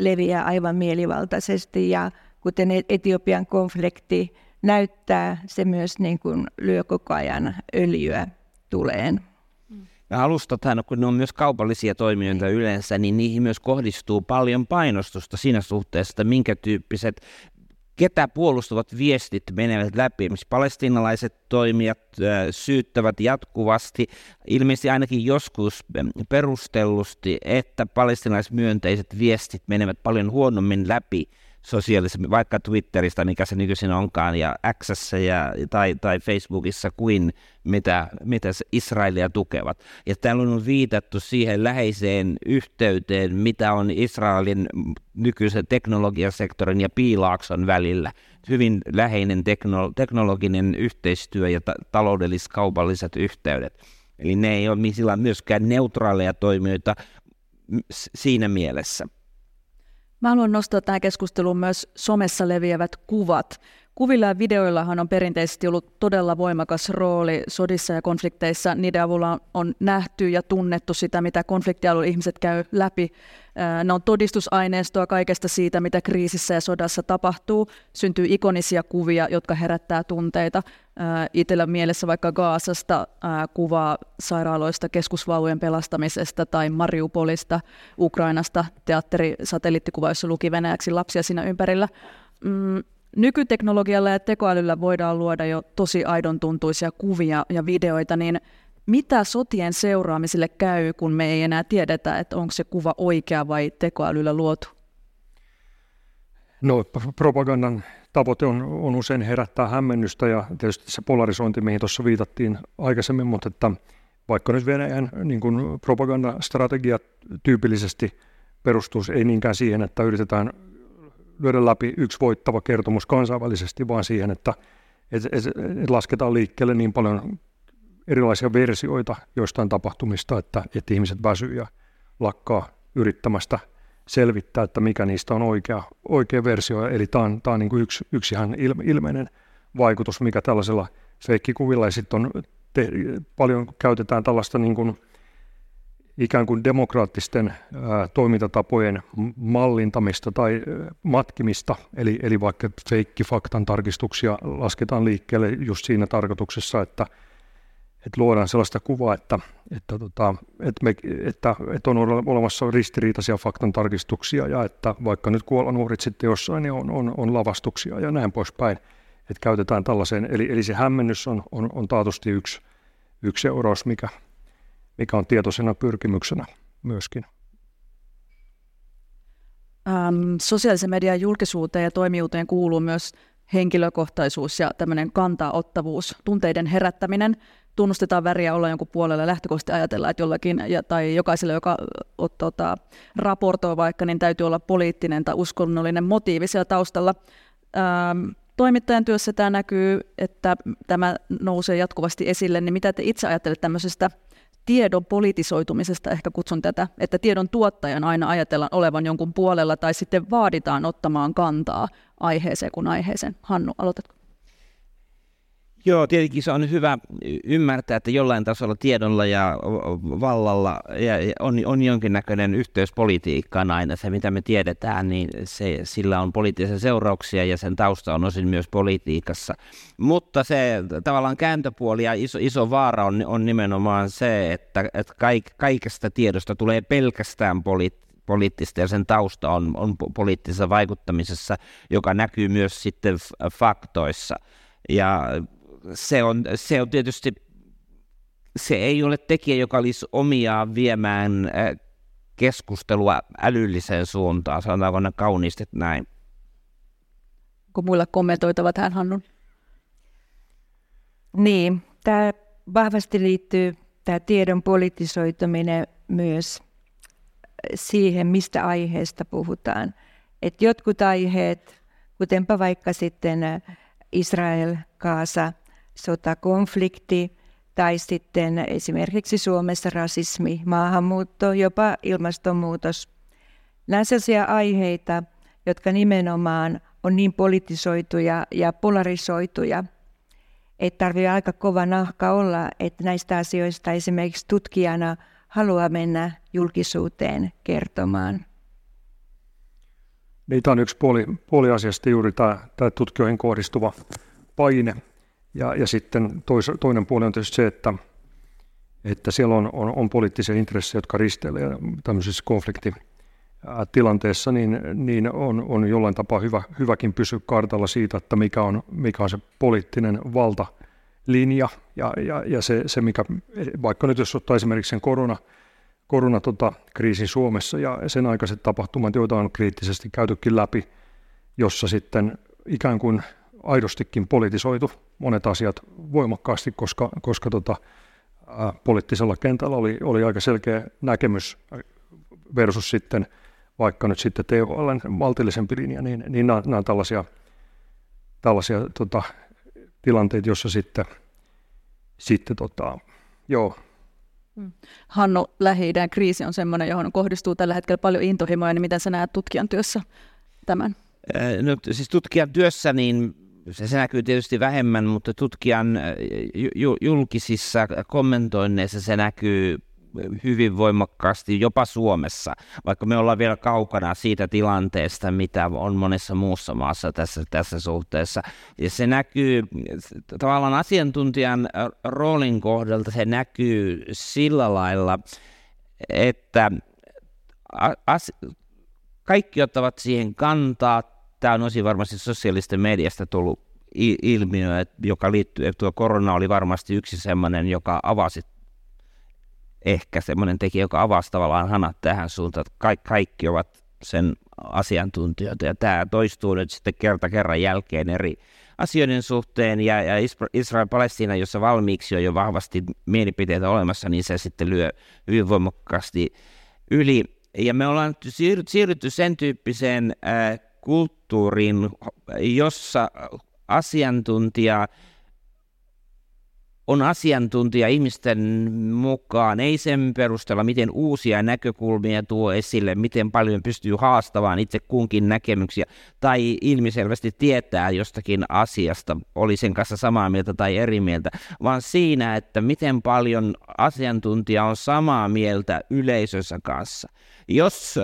leviää aivan mielivaltaisesti, ja kuten Etiopian konflikti näyttää, se myös niin kuin lyö koko ajan öljyä tuleen. Ja alustathan, kun ne on myös kaupallisia toimijoita yleensä, niin niihin myös kohdistuu paljon painostusta siinä suhteessa, että minkä tyyppiset, ketä puolustavat viestit menevät läpi. Esimerkiksi palestiinalaiset toimijat syyttävät jatkuvasti, ilmeisesti ainakin joskus perustellusti, että palestiinalaismyönteiset viestit menevät paljon huonommin läpi sosiaalisessa, vaikka Twitteristä, mikä se nykyisin onkaan, ja X:ssä tai Facebookissa kuin mitä Israelia tukevat. Ja täällä on viitattu siihen läheiseen yhteyteen, mitä on Israelin nykyisen teknologiasektorin ja Piilaakson välillä. Hyvin läheinen teknologinen yhteistyö ja taloudellis-kaupalliset yhteydet. Eli ne ei ole sillä myöskään neutraaleja toimijoita siinä mielessä. Mä haluan nostaa tähän keskusteluun myös somessa leviävät kuvat. Kuvilla ja videoillahan on perinteisesti ollut todella voimakas rooli sodissa ja konflikteissa. Niiden avulla on nähty ja tunnettu sitä, mitä konfliktialueilla ihmiset käy läpi. Ne on todistusaineistoa kaikesta siitä, mitä kriisissä ja sodassa tapahtuu. Syntyy ikonisia kuvia, jotka herättää tunteita. Itsellä mielessä vaikka Gaasasta kuvaa sairaaloista, keskusvauvojen pelastamisesta tai Mariupolista, Ukrainasta, teatterisatelliittikuva, jossa luki venäjäksi lapsia siinä ympärillä. Nykyteknologialla ja tekoälyllä voidaan luoda jo tosi aidon tuntuisia kuvia ja videoita, niin mitä sotien seuraamiselle käy, kun me ei enää tiedetä, että onko se kuva oikea vai tekoälyllä luotu? No, propagandan tavoite on usein herättää hämmennystä, ja tietysti se polarisointi, mihin tuossa viitattiin aikaisemmin, mutta että vaikka nyt Venäjän niin kuin propagandastrategia tyypillisesti perustuu ei niinkään siihen, että yritetään lyödä läpi yksi voittava kertomus kansainvälisesti, vaan siihen, että lasketaan liikkeelle niin paljon erilaisia versioita joistain tapahtumista, että ihmiset väsyy ja lakkaa yrittämästä selvittää, että mikä niistä on oikea versio. Eli tämä on niin kuin yksi ihan ilmeinen vaikutus, mikä tällaisella feikkikuvilla, ja sitten on paljon käytetään tällaista niin kuin ikään kuin demokraattisten toimintatapojen mallintamista tai matkimista, eli vaikka feikkifaktan tarkistuksia lasketaan liikkeelle just siinä tarkoituksessa, että luodaan sellaista kuvaa, että on olemassa ristiriitaisia faktan tarkistuksia, ja että vaikka nyt kuolanuhrit sitten jossain, niin on lavastuksia ja näin poispäin, että käytetään tällaiseen. Eli se hämmennys on taatusti yksi seuraus, mikä on tietoisena pyrkimyksenä myöskin. Sosiaalisen median julkisuuteen ja toimijuuteen kuuluu myös henkilökohtaisuus ja tämmöinen kantaottavuus, tunteiden herättäminen. Tunnustetaan väriä olla jonkun puolella ja lähtökohtaisesti ajatellaan, että jollakin tai jokaisella, joka raportoi vaikka, niin täytyy olla poliittinen tai uskonnollinen motiivi siellä taustalla. Toimittajan työssä tämä näkyy, että tämä nousee jatkuvasti esille, niin mitä te itse ajattelette tämmöisestä tiedon politisoitumisesta, ehkä kutsun tätä, että tiedon tuottajan aina ajatellaan olevan jonkun puolella tai sitten vaaditaan ottamaan kantaa aiheeseen kuin aiheeseen. Hannu, aloitatko? Joo, tietenkin se on hyvä ymmärtää, että jollain tasolla tiedolla ja vallalla on jonkinnäköinen yhteys politiikkaan aina. Se, mitä me tiedetään, niin sillä on poliittisia seurauksia ja sen tausta on osin myös politiikassa. Mutta se tavallaan kääntöpuoli ja iso vaara on nimenomaan se, että kaikesta tiedosta tulee pelkästään poliittista ja sen tausta on poliittisessa vaikuttamisessa, joka näkyy myös sitten faktoissa. Ja se on tietysti, se ei ole tekijä, joka olisi omiaan viemään keskustelua älylliseen suuntaan, sanotaanko kauniisti näin. Onko muilla kommentoitava tähän, Hannun? Niin, tämä vahvasti liittyy tämä tiedon politisoituminen myös siihen, mistä aiheesta puhutaan. Et jotkut aiheet, kutenpa vaikka sitten Israel, Gaza, sotakonflikti tai sitten esimerkiksi Suomessa rasismi, maahanmuutto, jopa ilmastonmuutos. Nämä sellaisia aiheita, jotka nimenomaan on niin politisoituja ja polarisoituja, että tarvitsee aika kova nahka olla, että näistä asioista esimerkiksi tutkijana haluaa mennä julkisuuteen kertomaan. Niin, tämä on yksi puoli asiasta juuri tämä tutkijoihin kohdistuva paine. Ja sitten toinen puoli on tietysti se, että siellä on poliittisia intressejä, jotka risteilevät tämmöisessä konfliktitilanteessa, niin on jollain tapaa hyväkin pysyä kartalla siitä, että mikä on se poliittinen valtalinja ja se mikä, vaikka nyt jos ottaa esimerkiksi sen koronakriisin Suomessa ja sen aikaiset tapahtumat, joita on kriittisesti käytykin läpi, jossa sitten ikään kuin aidostikin politisoitu monet asiat voimakkaasti, koska poliittisella kentällä oli aika selkeä näkemys versus sitten vaikka nyt sitten THL:n maltillisempi linja, niin nämä on tällaisia tilanteita, jossa sitten Hannu, Lähi-idän kriisi on semmoinen, johon kohdistuu tällä hetkellä paljon intohimoja, niin mitä sä näet tutkijan työssä tämän? No, siis tutkijan työssä niin se näkyy tietysti vähemmän, mutta tutkijan julkisissa kommentoinneissa se näkyy hyvin voimakkaasti jopa Suomessa, vaikka me ollaan vielä kaukana siitä tilanteesta, mitä on monessa muussa maassa tässä suhteessa. Ja se näkyy tavallaan asiantuntijan roolin kohdalta, se näkyy sillä lailla, että kaikki ottavat siihen kantaa. Tämä on osin varmasti sosiaalista mediasta tullut ilmiö, joka liittyy, että tuo korona oli varmasti yksi sellainen, joka avasi, ehkä semmoinen tekijä, joka avasi tavallaan hanat tähän suuntaan, että kaikki ovat sen asiantuntijoita, ja tämä toistuu nyt sitten kerta kerran jälkeen eri asioiden suhteen, ja Israel-Palestiina, jossa valmiiksi on jo vahvasti mielipiteitä olemassa, niin se sitten lyö hyvin voimakkaasti yli, ja me ollaan siirrytty sen tyyppiseen kulttuuriin, jossa asiantuntija on asiantuntija ihmisten mukaan, ei sen perusteella, miten uusia näkökulmia tuo esille, miten paljon pystyy haastamaan itse kunkin näkemyksiä, tai ilmiselvästi tietää jostakin asiasta, oli sen kanssa samaa mieltä tai eri mieltä, vaan siinä, että miten paljon asiantuntija on samaa mieltä yleisössä kanssa. Jos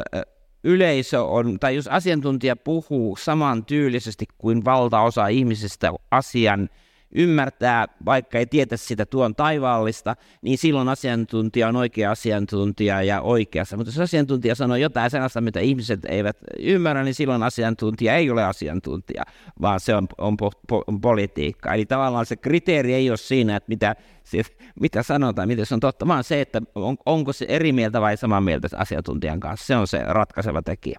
asiantuntija puhuu samantyylisesti kuin valtaosa ihmisistä asian ymmärtää, vaikka ei tietä sitä tuon taivaallista, niin silloin asiantuntija on oikea asiantuntija ja oikeassa. Mutta jos asiantuntija sanoo jotain sellaista, mitä ihmiset eivät ymmärrä, niin silloin asiantuntija ei ole asiantuntija, vaan se on politiikka. Eli tavallaan se kriteeri ei ole siinä, että mitä sanotaan, miten se on totta, vaan se, että onko se eri mieltä vai samaa mieltä asiantuntijan kanssa. Se on se ratkaiseva tekijä.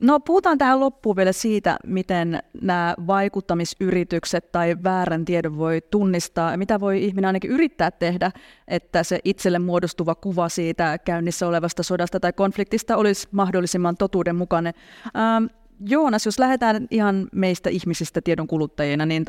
No, puhutaan tähän loppuun vielä siitä, miten nämä vaikuttamisyritykset tai väärän tiedon voi tunnistaa ja mitä voi ihminen ainakin yrittää tehdä, että se itselle muodostuva kuva siitä käynnissä olevasta sodasta tai konfliktista olisi mahdollisimman totuudenmukainen. Joonas, jos lähdetään ihan meistä ihmisistä tiedon kuluttajina, niin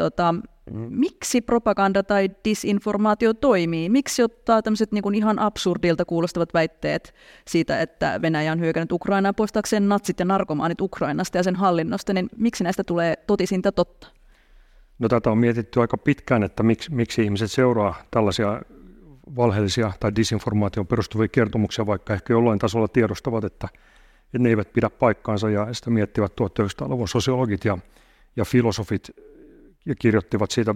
miksi propaganda tai disinformaatio toimii? Miksi ottaa tämmöiset niin kuin ihan absurdilta kuulostavat väitteet siitä, että Venäjä on hyökännyt Ukrainaan poistaakseen natsit ja narkomaanit Ukrainasta ja sen hallinnosta, niin miksi näistä tulee totisinta totta? No, tätä on mietitty aika pitkään, että miksi ihmiset seuraa tällaisia valheellisia tai disinformaation perustuvia kertomuksia, vaikka ehkä jollain tasolla tiedostavat, että ne eivät pidä paikkaansa, ja sitä miettivät 1900-luvun sosiologit ja filosofit ja kirjoittivat siitä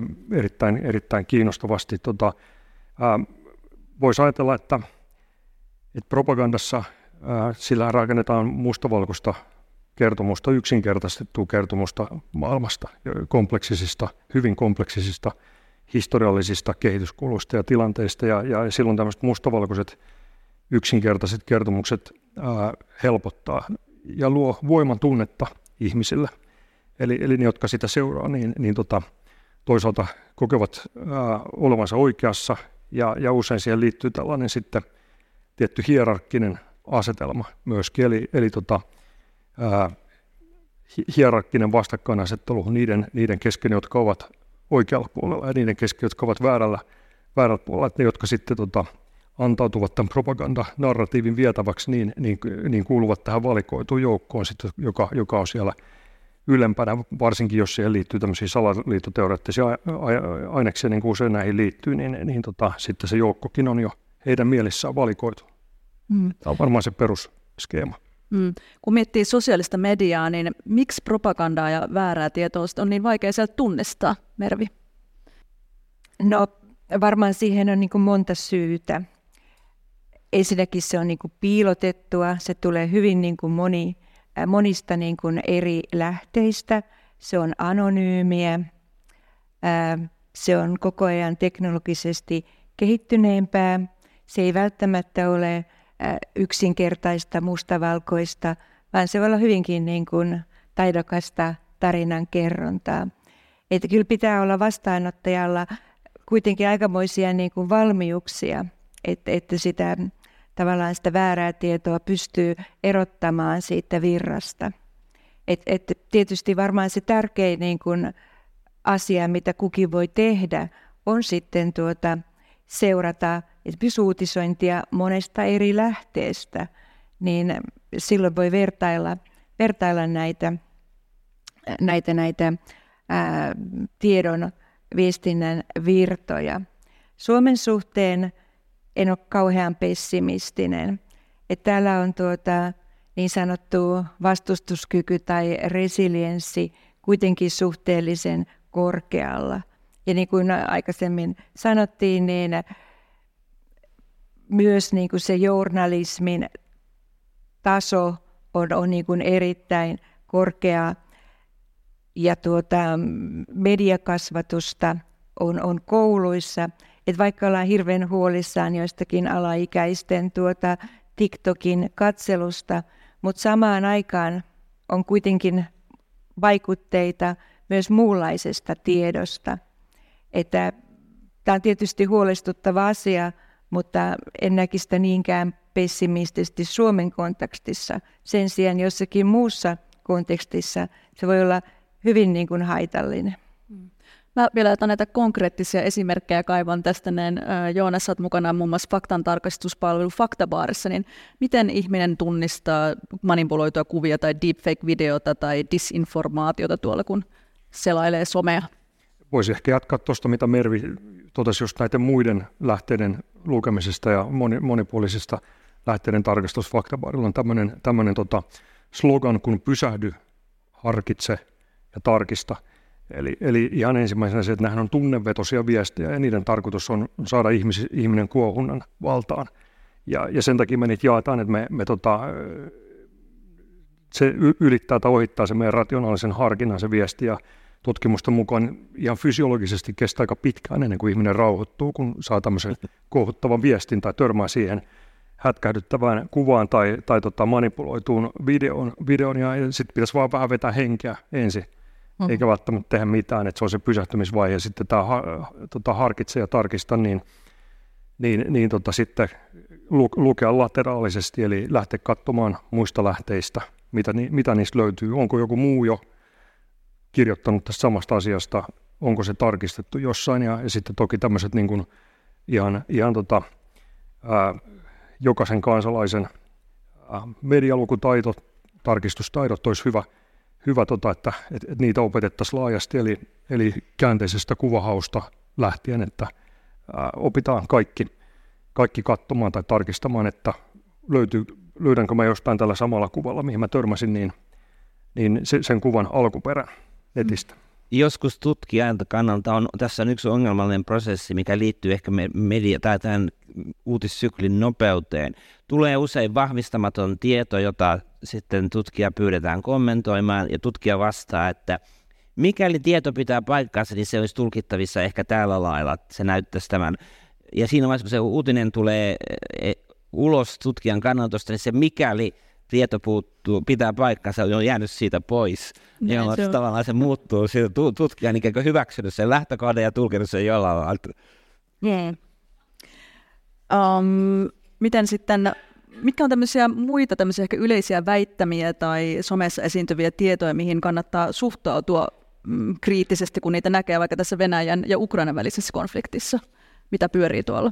erittäin kiinnostavasti. Voisi ajatella, että propagandassa sillä rakennetaan mustavalkoista kertomusta, yksinkertaistettua kertomusta maailmasta, hyvin kompleksisista historiallisista kehityskuluista ja tilanteista, ja silloin tämmöiset mustavalkoiset yksinkertaiset kertomukset helpottaa ja luo voiman tunnetta ihmisille. Eli ne, jotka sitä seuraa, niin toisaalta kokevat olevansa oikeassa, ja usein siihen liittyy tällainen sitten tietty hierarkkinen asetelma myöskin, eli hierarkkinen vastakkainasettelu niiden kesken, jotka ovat oikealla puolella, ja niiden kesken, jotka ovat väärällä puolella, että ne, jotka sitten antautuvat tämän propagandanarratiivin vietäväksi, niin kuuluvat tähän valikoituun joukkoon, sitten, joka on siellä ylempänä, varsinkin jos siihen liittyy tämmöisiä salaliittoteoreettisia aineksia, niin kuin usein näihin liittyy, niin sitten se joukkokin on jo heidän mielissään valikoitu. Tämä on varmaan se perusskeema. Kun miettii sosiaalista mediaa, niin miksi propagandaa ja väärää tietoa on niin vaikea sieltä tunnistaa, Mervi? No varmaan siihen on niin kuin monta syytä. Ensinnäkin se on niin kuin piilotettua, se tulee hyvin niin kuin monista niin kuin eri lähteistä, se on anonyymiä, se on koko ajan teknologisesti kehittyneempää, se ei välttämättä ole yksinkertaista mustavalkoista, vaan se voi olla hyvinkin niin kuin taidokasta tarinankerrontaa. Että kyllä pitää olla vastaanottajalla kuitenkin aikamoisia niin kuin valmiuksia, että sitä tavallaan sitä väärää tietoa pystyy erottamaan siitä virrasta. Et tietysti varmaan se tärkein niin kun asia, mitä kukin voi tehdä, on sitten seurata esimerkiksi uutisointia monesta eri lähteestä. Niin silloin voi vertailla näitä tiedon viestinnän virtoja. Suomen suhteen en ole kauhean pessimistinen. Että täällä on niin sanottu vastustuskyky tai resilienssi kuitenkin suhteellisen korkealla. Ja niin kuin aikaisemmin sanottiin, niin myös niin kuin se journalismin taso on niin kuin erittäin korkea. Ja mediakasvatusta on kouluissa. Et vaikka ollaan hirveän huolissaan joistakin alaikäisten TikTokin katselusta, mutta samaan aikaan on kuitenkin vaikutteita myös muunlaisesta tiedosta. Tämä on tietysti huolestuttava asia, mutta en näkisi sitä niinkään pessimistisesti Suomen kontekstissa. Sen sijaan jossakin muussa kontekstissa se voi olla hyvin niin kuin haitallinen. Mä vielä otan näitä konkreettisia esimerkkejä kaivan tästä. Joonas, olet mukana muun muassa faktantarkastuspalvelu Faktabaarissa. Niin miten ihminen tunnistaa manipuloitua kuvia tai deepfake-videota tai disinformaatiota tuolla, kun selailee somea? Voisi ehkä jatkaa tuosta, mitä Mervi totesi just näiden muiden lähteiden lukemisesta ja monipuolisesta lähteiden tarkastus. Faktabaarilla on tämmöinen slogan, kun pysähdy, harkitse ja tarkista. Eli ihan ensimmäisenä se, että nämähän on tunnevetoisia viestejä ja niiden tarkoitus on saada ihminen kuohunnan valtaan. Ja sen takia me niitä jaetaan, että se ylittää tai ohittaa se meidän rationaalisen harkinnan se viesti. Ja tutkimusten mukaan ihan fysiologisesti kestää aika pitkään ennen kuin ihminen rauhoittuu, kun saa tämmöisen kohottavan viestin tai törmää siihen hätkähdyttävään kuvaan tai manipuloituun videon. Ja sitten pitäisi vaan vähän vetää henkeä ensin. Eikä välttämättä tehdä mitään, että se on se pysähtymisvaihe. Sitten tämä harkitse ja tarkista, niin sitten lukea lateraalisesti, eli lähteä katsomaan muista lähteistä, mitä niistä löytyy. Onko joku muu jo kirjoittanut tästä samasta asiasta, onko se tarkistettu jossain. Ja sitten toki tämmöiset niin kuin jokaisen kansalaisen medialukutaito, tarkistustaidot olisi hyvä, että niitä opetettaisiin laajasti, eli käänteisestä kuvahausta lähtien, että opitaan kaikki katsomaan tai tarkistamaan, että löydänkö mä jostain tällä samalla kuvalla, mihin mä törmäsin, niin sen kuvan alkuperän netistä. Joskus tutkijan kannalta tässä on yksi ongelmallinen prosessi, mikä liittyy ehkä media tai tämän uutissyklin nopeuteen. Tulee usein vahvistamaton tieto, jota sitten tutkija pyydetään kommentoimaan, ja tutkija vastaa, että mikäli tieto pitää paikkaansa, niin se olisi tulkittavissa ehkä tällä lailla, että se näyttäisi tämän. Ja siinä vaiheessa, kun se uutinen tulee ulos tutkijan kannanotosta, niin se mikäli tieto puuttuu, pitää paikkansa, on jäänyt siitä pois. Ja se on... tavallaan se muuttuu, tutkija on ikään kuin hyväksynyt sen lähtökohdan ja tulkinut sen jollain lailla. Yeah. Miten sitten, mitkä on tämmöisiä muita tämmöisiä ehkä yleisiä väittämiä tai somessa esiintyviä tietoja, mihin kannattaa suhtautua kriittisesti, kun niitä näkee vaikka tässä Venäjän ja Ukrainan välisessä konfliktissa? Mitä pyörii tuolla?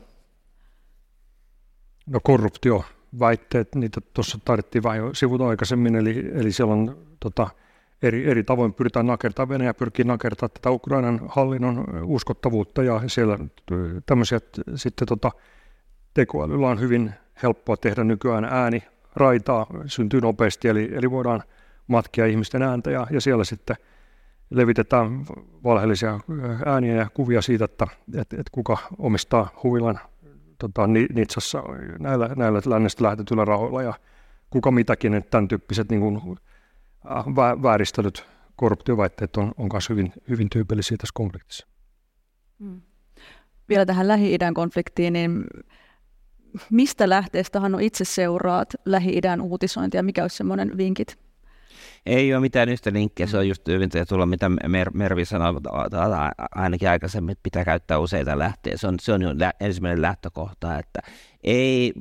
No korruptioväitteet, niitä tuossa tarvittiin vähän jo sivut aikaisemmin, eli siellä on eri tavoin pyritään nakertamaan, Venäjä pyrkii nakertamaan tätä Ukrainan hallinnon uskottavuutta, ja siellä tämmöisiä sitten tekoälyllä on hyvin helppoa tehdä nykyään ääniraitaa, syntyy nopeasti, eli voidaan matkia ihmisten ääntä, ja siellä sitten levitetään valheellisia ääniä ja kuvia siitä, että kuka omistaa huvilan Nitsassa näillä lännestä lähetetyillä rahoilla ja kuka mitäkin, että tämän tyyppiset niin kuin vääristelyt, korruptioväitteet on myös hyvin tyypillisiä tässä konfliktissa. Mm. Vielä tähän Lähi-idän konfliktiin, niin mistä lähteestä Hannu itse seuraat Lähi-idän uutisointia, mikä olisi semmoinen vinkit? Ei ole mitään yhtä linkkiä, se on just yvintä tulla, mitä Mervi sanoi ainakin aikaisemmin, että pitää käyttää useita lähteitä. Se on jo ensimmäinen lähtökohta. Että ei,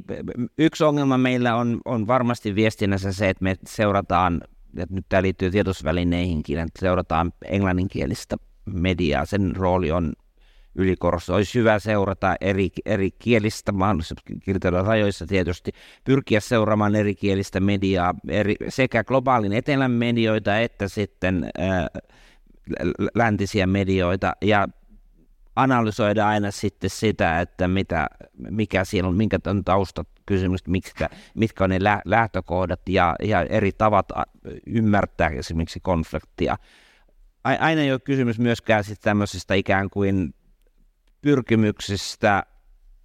yksi ongelma meillä on varmasti viestinnässä se, että me seurataan, että nyt tämä liittyy tiedotusvälineihinkin, että seurataan englanninkielistä mediaa. Sen rooli on ylikorostunut. Olisi hyvä seurata eri kielistä, mahdollisesti kirjoitella rajoissa tietysti, pyrkiä seuraamaan eri kielistä mediaa, sekä globaalin etelän medioita että sitten läntisiä medioita, ja analysoida aina sitten sitä, että mikä siellä on, minkä on taustat kysymys, mitkä on ne lähtökohdat ja eri tavat ymmärtää esimerkiksi konfliktia. Aina ei ole kysymys myöskään sitten tämmöisistä ikään kuin pyrkimyksistä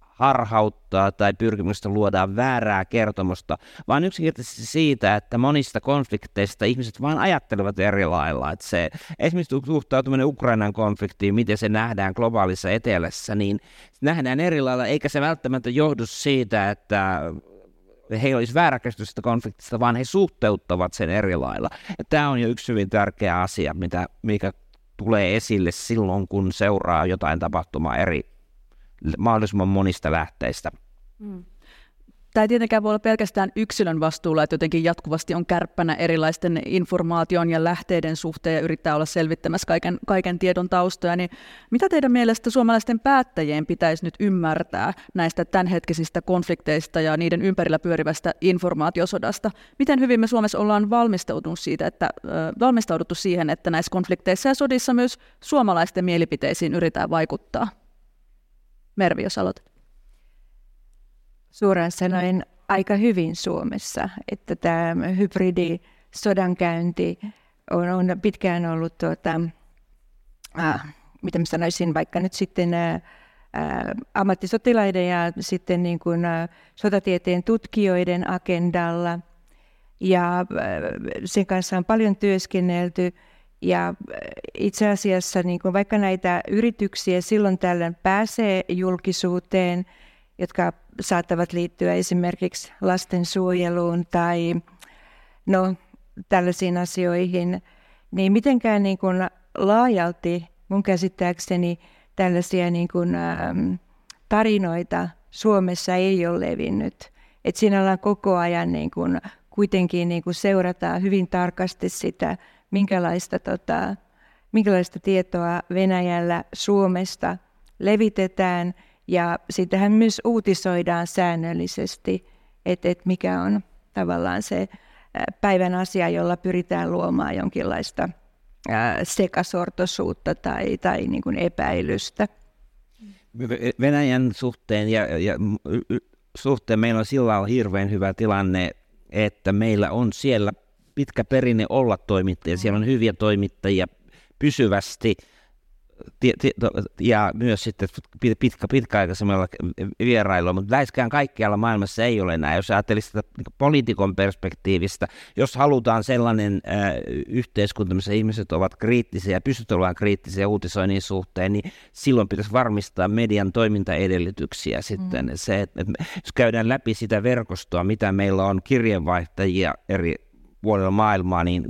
harhauttaa tai pyrkimyksistä luodaan väärää kertomusta, vaan yksinkertaisesti siitä, että monista konflikteista ihmiset vain ajattelevat eri lailla. Että se, esimerkiksi suhtautuminen Ukrainan konfliktiin, miten se nähdään globaalissa etelässä, niin nähdään eri lailla, eikä se välttämättä johdu siitä, että heillä olisi väärä käsitys sitä konfliktista, vaan he suhteuttavat sen eri lailla. Ja tämä on jo yksi hyvin tärkeä asia, mikä tulee esille silloin, kun seuraa jotain tapahtumaa mahdollisimman monista lähteistä. Mm. Tämä ei tietenkään voi olla pelkästään yksilön vastuulla, että jotenkin jatkuvasti on kärppänä erilaisten informaation ja lähteiden suhteen ja yrittää olla selvittämässä kaiken tiedon taustoja. Niin mitä teidän mielestä suomalaisten päättäjien pitäisi nyt ymmärtää näistä tämänhetkisistä konflikteista ja niiden ympärillä pyörivästä informaatiosodasta? Miten hyvin me Suomessa ollaan valmistauduttu siihen, että näissä konflikteissa ja sodissa myös suomalaisten mielipiteisiin yritetään vaikuttaa? Mervi, jos aloitat. Suoraan sanoen aika hyvin Suomessa, että tämä hybridisodankäynti on pitkään ollut, mitä mä sanoisin, vaikka nyt sitten ammattisotilaiden ja sitten niin kuin sotatieteen tutkijoiden agendalla, ja sen kanssa on paljon työskennelty, ja itse asiassa niin kuin vaikka näitä yrityksiä silloin tällöin pääsee julkisuuteen, jotka saattavat liittyä esimerkiksi lastensuojeluun tai tällaisiin asioihin, niin mitenkään niin kuin laajalti mun käsittääkseni tällaisia niin kuin, tarinoita Suomessa ei ole levinnyt. Et siinä ollaan koko ajan niin kuin, kuitenkin niin kuin seurataan hyvin tarkasti sitä, minkälaista tietoa Venäjällä Suomesta levitetään. Ja sitähän myös uutisoidaan säännöllisesti, että mikä on tavallaan se päivän asia, jolla pyritään luomaan jonkinlaista sekasortoisuutta tai niin kuin epäilystä. Venäjän suhteen ja suhteen meillä on sillä lailla hirveän hyvä tilanne, että meillä on siellä pitkä perinne olla toimittajia. Siellä on hyviä toimittajia pysyvästi. ja myös sitten pitkäaikaisemmalla vierailulla, mutta läheskään kaikkialla maailmassa ei ole näin. Jos ajattelisi sitä poliitikon perspektiivistä, jos halutaan sellainen yhteiskunta, missä ihmiset ovat kriittisiä ja pystyt olemaan kriittisiä uutisoinnin suhteen, niin silloin pitäisi varmistaa median toimintaedellytyksiä sitten. Se, että jos käydään läpi sitä verkostoa, mitä meillä on kirjeenvaihtajia eri puolilla maailmaa, niin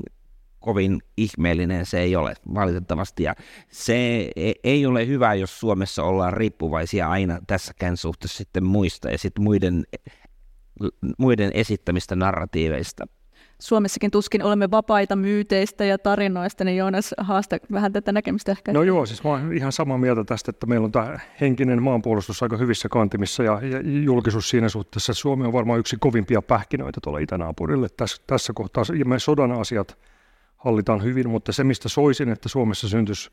kovin ihmeellinen se ei ole valitettavasti, ja se ei ole hyvä, jos Suomessa ollaan riippuvaisia aina tässäkään suhteessa sitten muista ja sitten muiden esittämistä narratiiveista. Suomessakin tuskin olemme vapaita myyteistä ja tarinoista, niin Joonas, haasta vähän tätä näkemistä ehkä. No joo, siis mä oon ihan samaa mieltä tästä, että meillä on tämä henkinen maanpuolustus aika hyvissä kantimissa ja julkisuus siinä suhteessa. Suomi on varmaan yksi kovimpia pähkinöitä tuolla itänaapurille tässä kohtaa, ja me sodan asiat hallitaan hyvin, mutta se, mistä soisin, että Suomessa syntyisi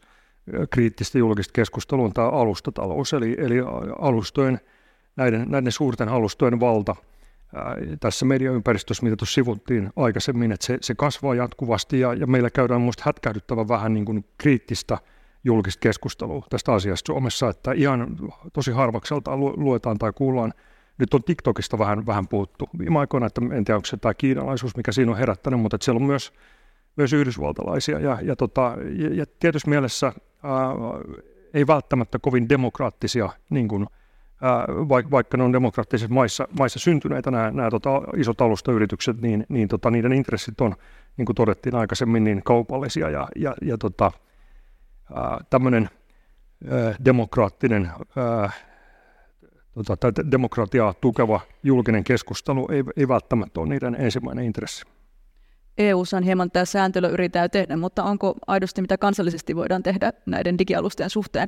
kriittistä julkista keskustelua, on tämä alustatalous, eli alustojen, näiden suurten alustojen valta tässä mediaympäristössä, mitä tuossa sivuttiin aikaisemmin, että se kasvaa jatkuvasti, ja meillä käydään minusta hätkähdyttävän vähän niin kuin kriittistä julkista keskustelua tästä asiasta Suomessa, että ihan tosi harvakselta luetaan tai kuullaan. Nyt on TikTokista vähän puhuttu viime aikoina, että en tiedä, onko se tämä kiinalaisuus, mikä siinä on herättänyt, mutta että siellä on myös yhdysvaltalaisia, ja tietyssä mielessä ei välttämättä kovin demokraattisia, niin kuin, vaikka ne on demokraattisissa maissa syntyneitä nämä isot alustayritykset, niin niiden intressit on, niin kuin todettiin aikaisemmin, niin kaupallisia, tämmöinen demokraattinen demokratiaa tukeva julkinen keskustelu ei välttämättä ole niiden ensimmäinen intressi. EU:ssa on hieman tämä sääntely yritetään tehdä, mutta onko aidosti mitä kansallisesti voidaan tehdä näiden digialustojen suhteen?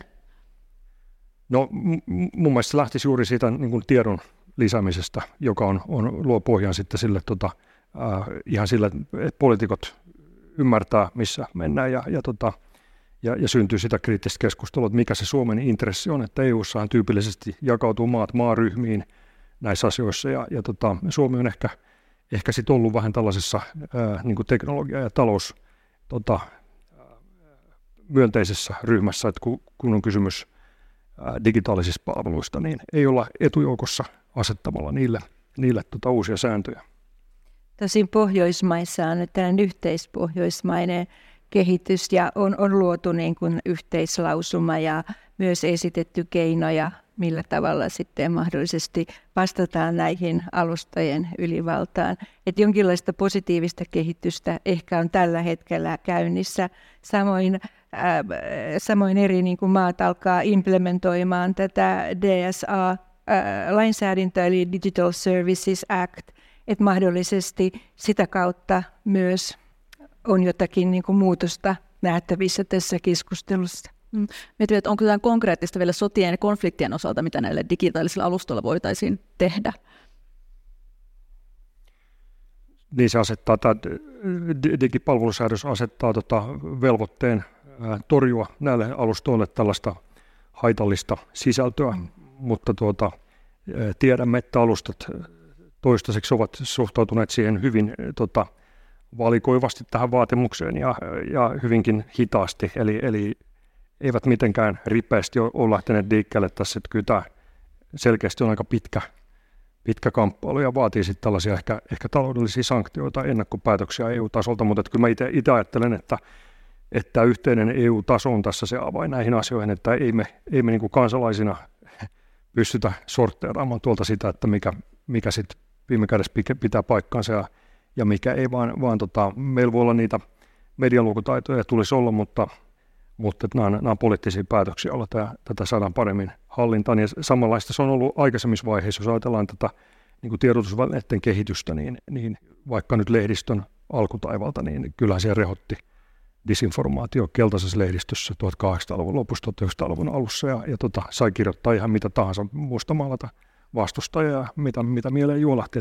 No mun mielestä se lähtisi juuri siitä niin kuin tiedon lisäämisestä, joka on luo pohjan sitten sille, ihan sille, että poliitikot ymmärtää, missä mennään ja syntyy sitä kriittistä keskustelua, että mikä se Suomen intressi on, että EU:ssahan tyypillisesti jakautuu maat maaryhmiin näissä asioissa ja Suomi on ehkä sitten ollut vähän tällaisessa niin kuin teknologia- ja talous myönteisessä ryhmässä, että kun on kysymys digitaalisista palveluista, niin ei olla etujoukossa asettamalla niille uusia sääntöjä. Tosin Pohjoismaissa on tällainen yhteispohjoismainen kehitys ja on luotu niin kuin yhteislausuma ja myös esitetty keinoja, millä tavalla sitten mahdollisesti vastataan näihin alustojen ylivaltaan. Että jonkinlaista positiivista kehitystä ehkä on tällä hetkellä käynnissä. Samoin eri niin kuin maat alkaa implementoimaan tätä DSA-lainsäädäntöä, eli Digital Services Act, että mahdollisesti sitä kautta myös on jotakin niin kuin muutosta nähtävissä tässä keskustelussa. Mietin, että onko jotain konkreettista vielä sotien ja konfliktien osalta, mitä näillä digitaalisilla alustoilla voitaisiin tehdä? Niin se asettaa, tämä digipalvelusäädös asettaa velvoitteen torjua näille alustoille tällaista haitallista sisältöä, mutta tiedämme, että alustat toistaiseksi ovat suhtautuneet siihen hyvin valikoivasti tähän vaatimukseen ja hyvinkin hitaasti, eli eivät mitenkään ripeästi ole lähteneet liikkeelle tässä, että kyllä tämä selkeästi on aika pitkä kamppailu ja vaatii sitten tällaisia ehkä taloudellisia sanktioita, ennakkopäätöksiä EU-tasolta, mutta kyllä mä itse ajattelen, että yhteinen EU-taso on tässä se avain näihin asioihin, että ei me niin kuin kansalaisina pystytä sortteeraamaan tuolta sitä, että mikä sitten viime kädessä pitää paikkaansa ja mikä ei, vaan meillä voi olla niitä medialukutaitoja tulisi olla, mutta nämä on poliittisia päätöksiä, joilla tätä saadaan paremmin hallintaan. Ja samanlaista se on ollut aikaisemmissa vaiheissa, jos ajatellaan tätä niin kuin tiedotusvälineiden kehitystä, niin vaikka nyt lehdistön alkutaivalta, niin kyllähän siellä rehotti disinformaatio keltaisessa lehdistössä 1800-luvun lopussa, 1900-luvun alussa, ja sai kirjoittaa ihan mitä tahansa muusta maalata vastustajaa ja mitä mieleen juolahti.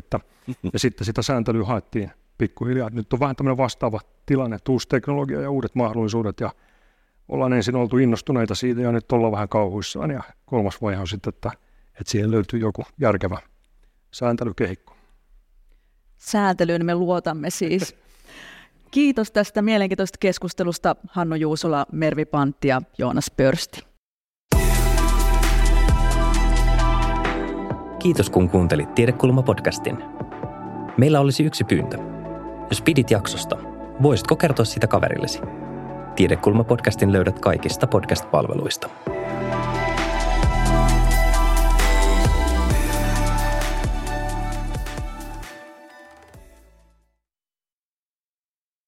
Ja sitten sitä sääntelyä haettiin pikkuhiljaa. Nyt on vähän tämmöinen vastaava tilanne, uusi teknologia ja uudet mahdollisuudet, ja ollaan ensin oltu innostuneita siitä ja nyt ollaan vähän kauhuissaan. Ja kolmas vaihe on sitten, että siihen löytyy joku järkevä sääntelykehikko. Sääntelyyn me luotamme siis. Kiitos tästä mielenkiintoisesta keskustelusta Hannu Juusola, Mervi Pantti ja Joonas Pörsti. Kiitos kun kuuntelit Tiedekulma-podcastin. Meillä olisi yksi pyyntö. Jos pidit jaksosta, voisitko kertoa sitä kaverillesi? Tiedekulma-podcastin löydät kaikista podcast-palveluista.